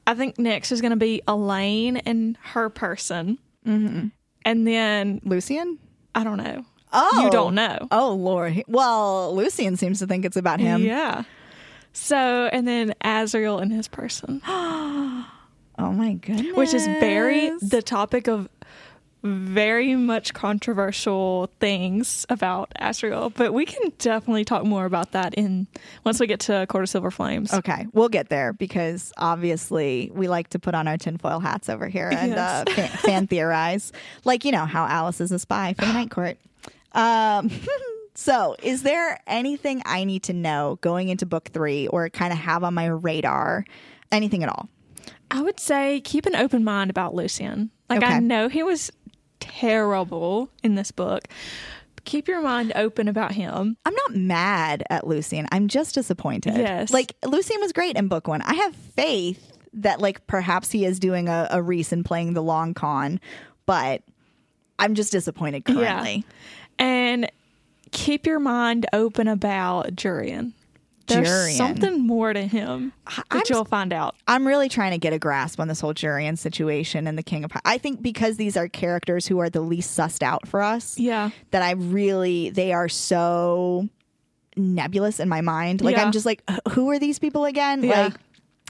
I think next is going to be Elain and her person. Mm-hmm. And then... Lucien? I don't know. Oh. You don't know. Oh, Lord. Well, Lucien seems to think it's about him. Yeah. So, and then Azriel and his person. Oh, my goodness. Which is very, the topic of very much controversial things about Azriel. But we can definitely talk more about that in once we get to Court of Silver Flames. Okay. We'll get there because obviously we like to put on our tinfoil hats over here and yes. uh, fan, fan theorize. Like, you know, how Alice is a spy for the Night Court. Um, so is there anything I need to know going into book three or kind of have on my radar? Anything at all? I would say keep an open mind about Lucien. Like okay. I know he was terrible in this book. Keep your mind open about him. I'm not mad at Lucien. I'm just disappointed. Yes. Like Lucien was great in book one. I have faith that like perhaps he is doing a, a Rhys and playing the long con, but I'm just disappointed currently. Yeah. And keep your mind open about Jurian. There's Jurian. something more to him that I'm, you'll find out. I'm really trying to get a grasp on this whole Jurian situation and the King of Hybern. I think because these are characters who are the least sussed out for us. Yeah. That I really, they are so nebulous in my mind. Like, yeah. I'm just like, who are these people again? Yeah. Like,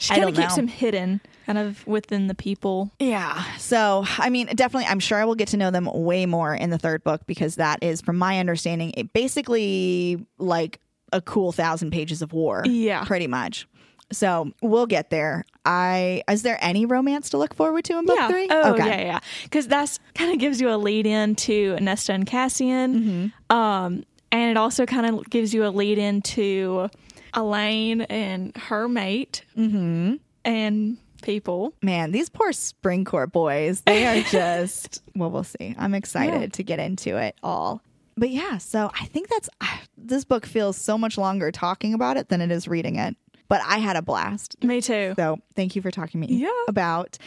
she kind of keeps know. him hidden. Kind of within the people. Yeah. So, I mean, definitely, I'm sure I will get to know them way more in the third book because that is, from my understanding, it basically like a cool thousand pages of war. Yeah. Pretty much. So, we'll get there. I Is there any romance to look forward to in book yeah. three? Oh, okay. yeah, yeah. Because that's kind of gives you a lead in to Nesta and Cassian. Mm-hmm. Um, and it also kind of gives you a lead in to Elain and her mate. Mm-hmm. And... people. Man, these poor Spring Court boys. They are just, well, we'll see. I'm excited yeah. to get into it all. But yeah, so I think that's, uh, this book feels so much longer talking about it than it is reading it. But I had a blast. Me too. So thank you for talking to me yeah. about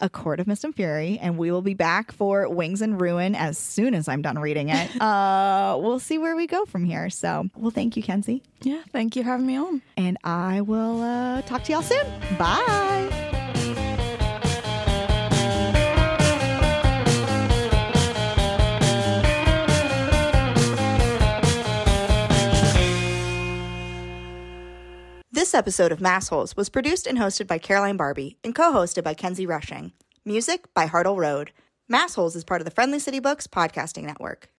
A Court of Mist and Fury. And we will be back for Wings and Ruin as soon as I'm done reading it. uh, we'll see where we go from here. So, well, thank you, Kenzie. Yeah, thank you for having me on. And I will uh, talk to y'all soon. Bye. This episode of Massholes was produced and hosted by Caroline Barbie and co-hosted by Kenzie Rushing. Music by Hartle Road. Massholes is part of the Friendly City Books podcasting network.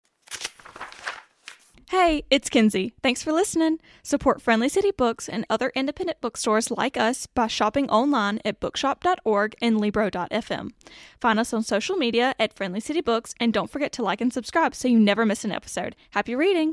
Hey, it's Kenzie. Thanks for listening. Support Friendly City Books and other independent bookstores like us by shopping online at bookshop dot org and libro dot f m. Find us on social media at Friendly City Books and don't forget to like and subscribe so you never miss an episode. Happy reading!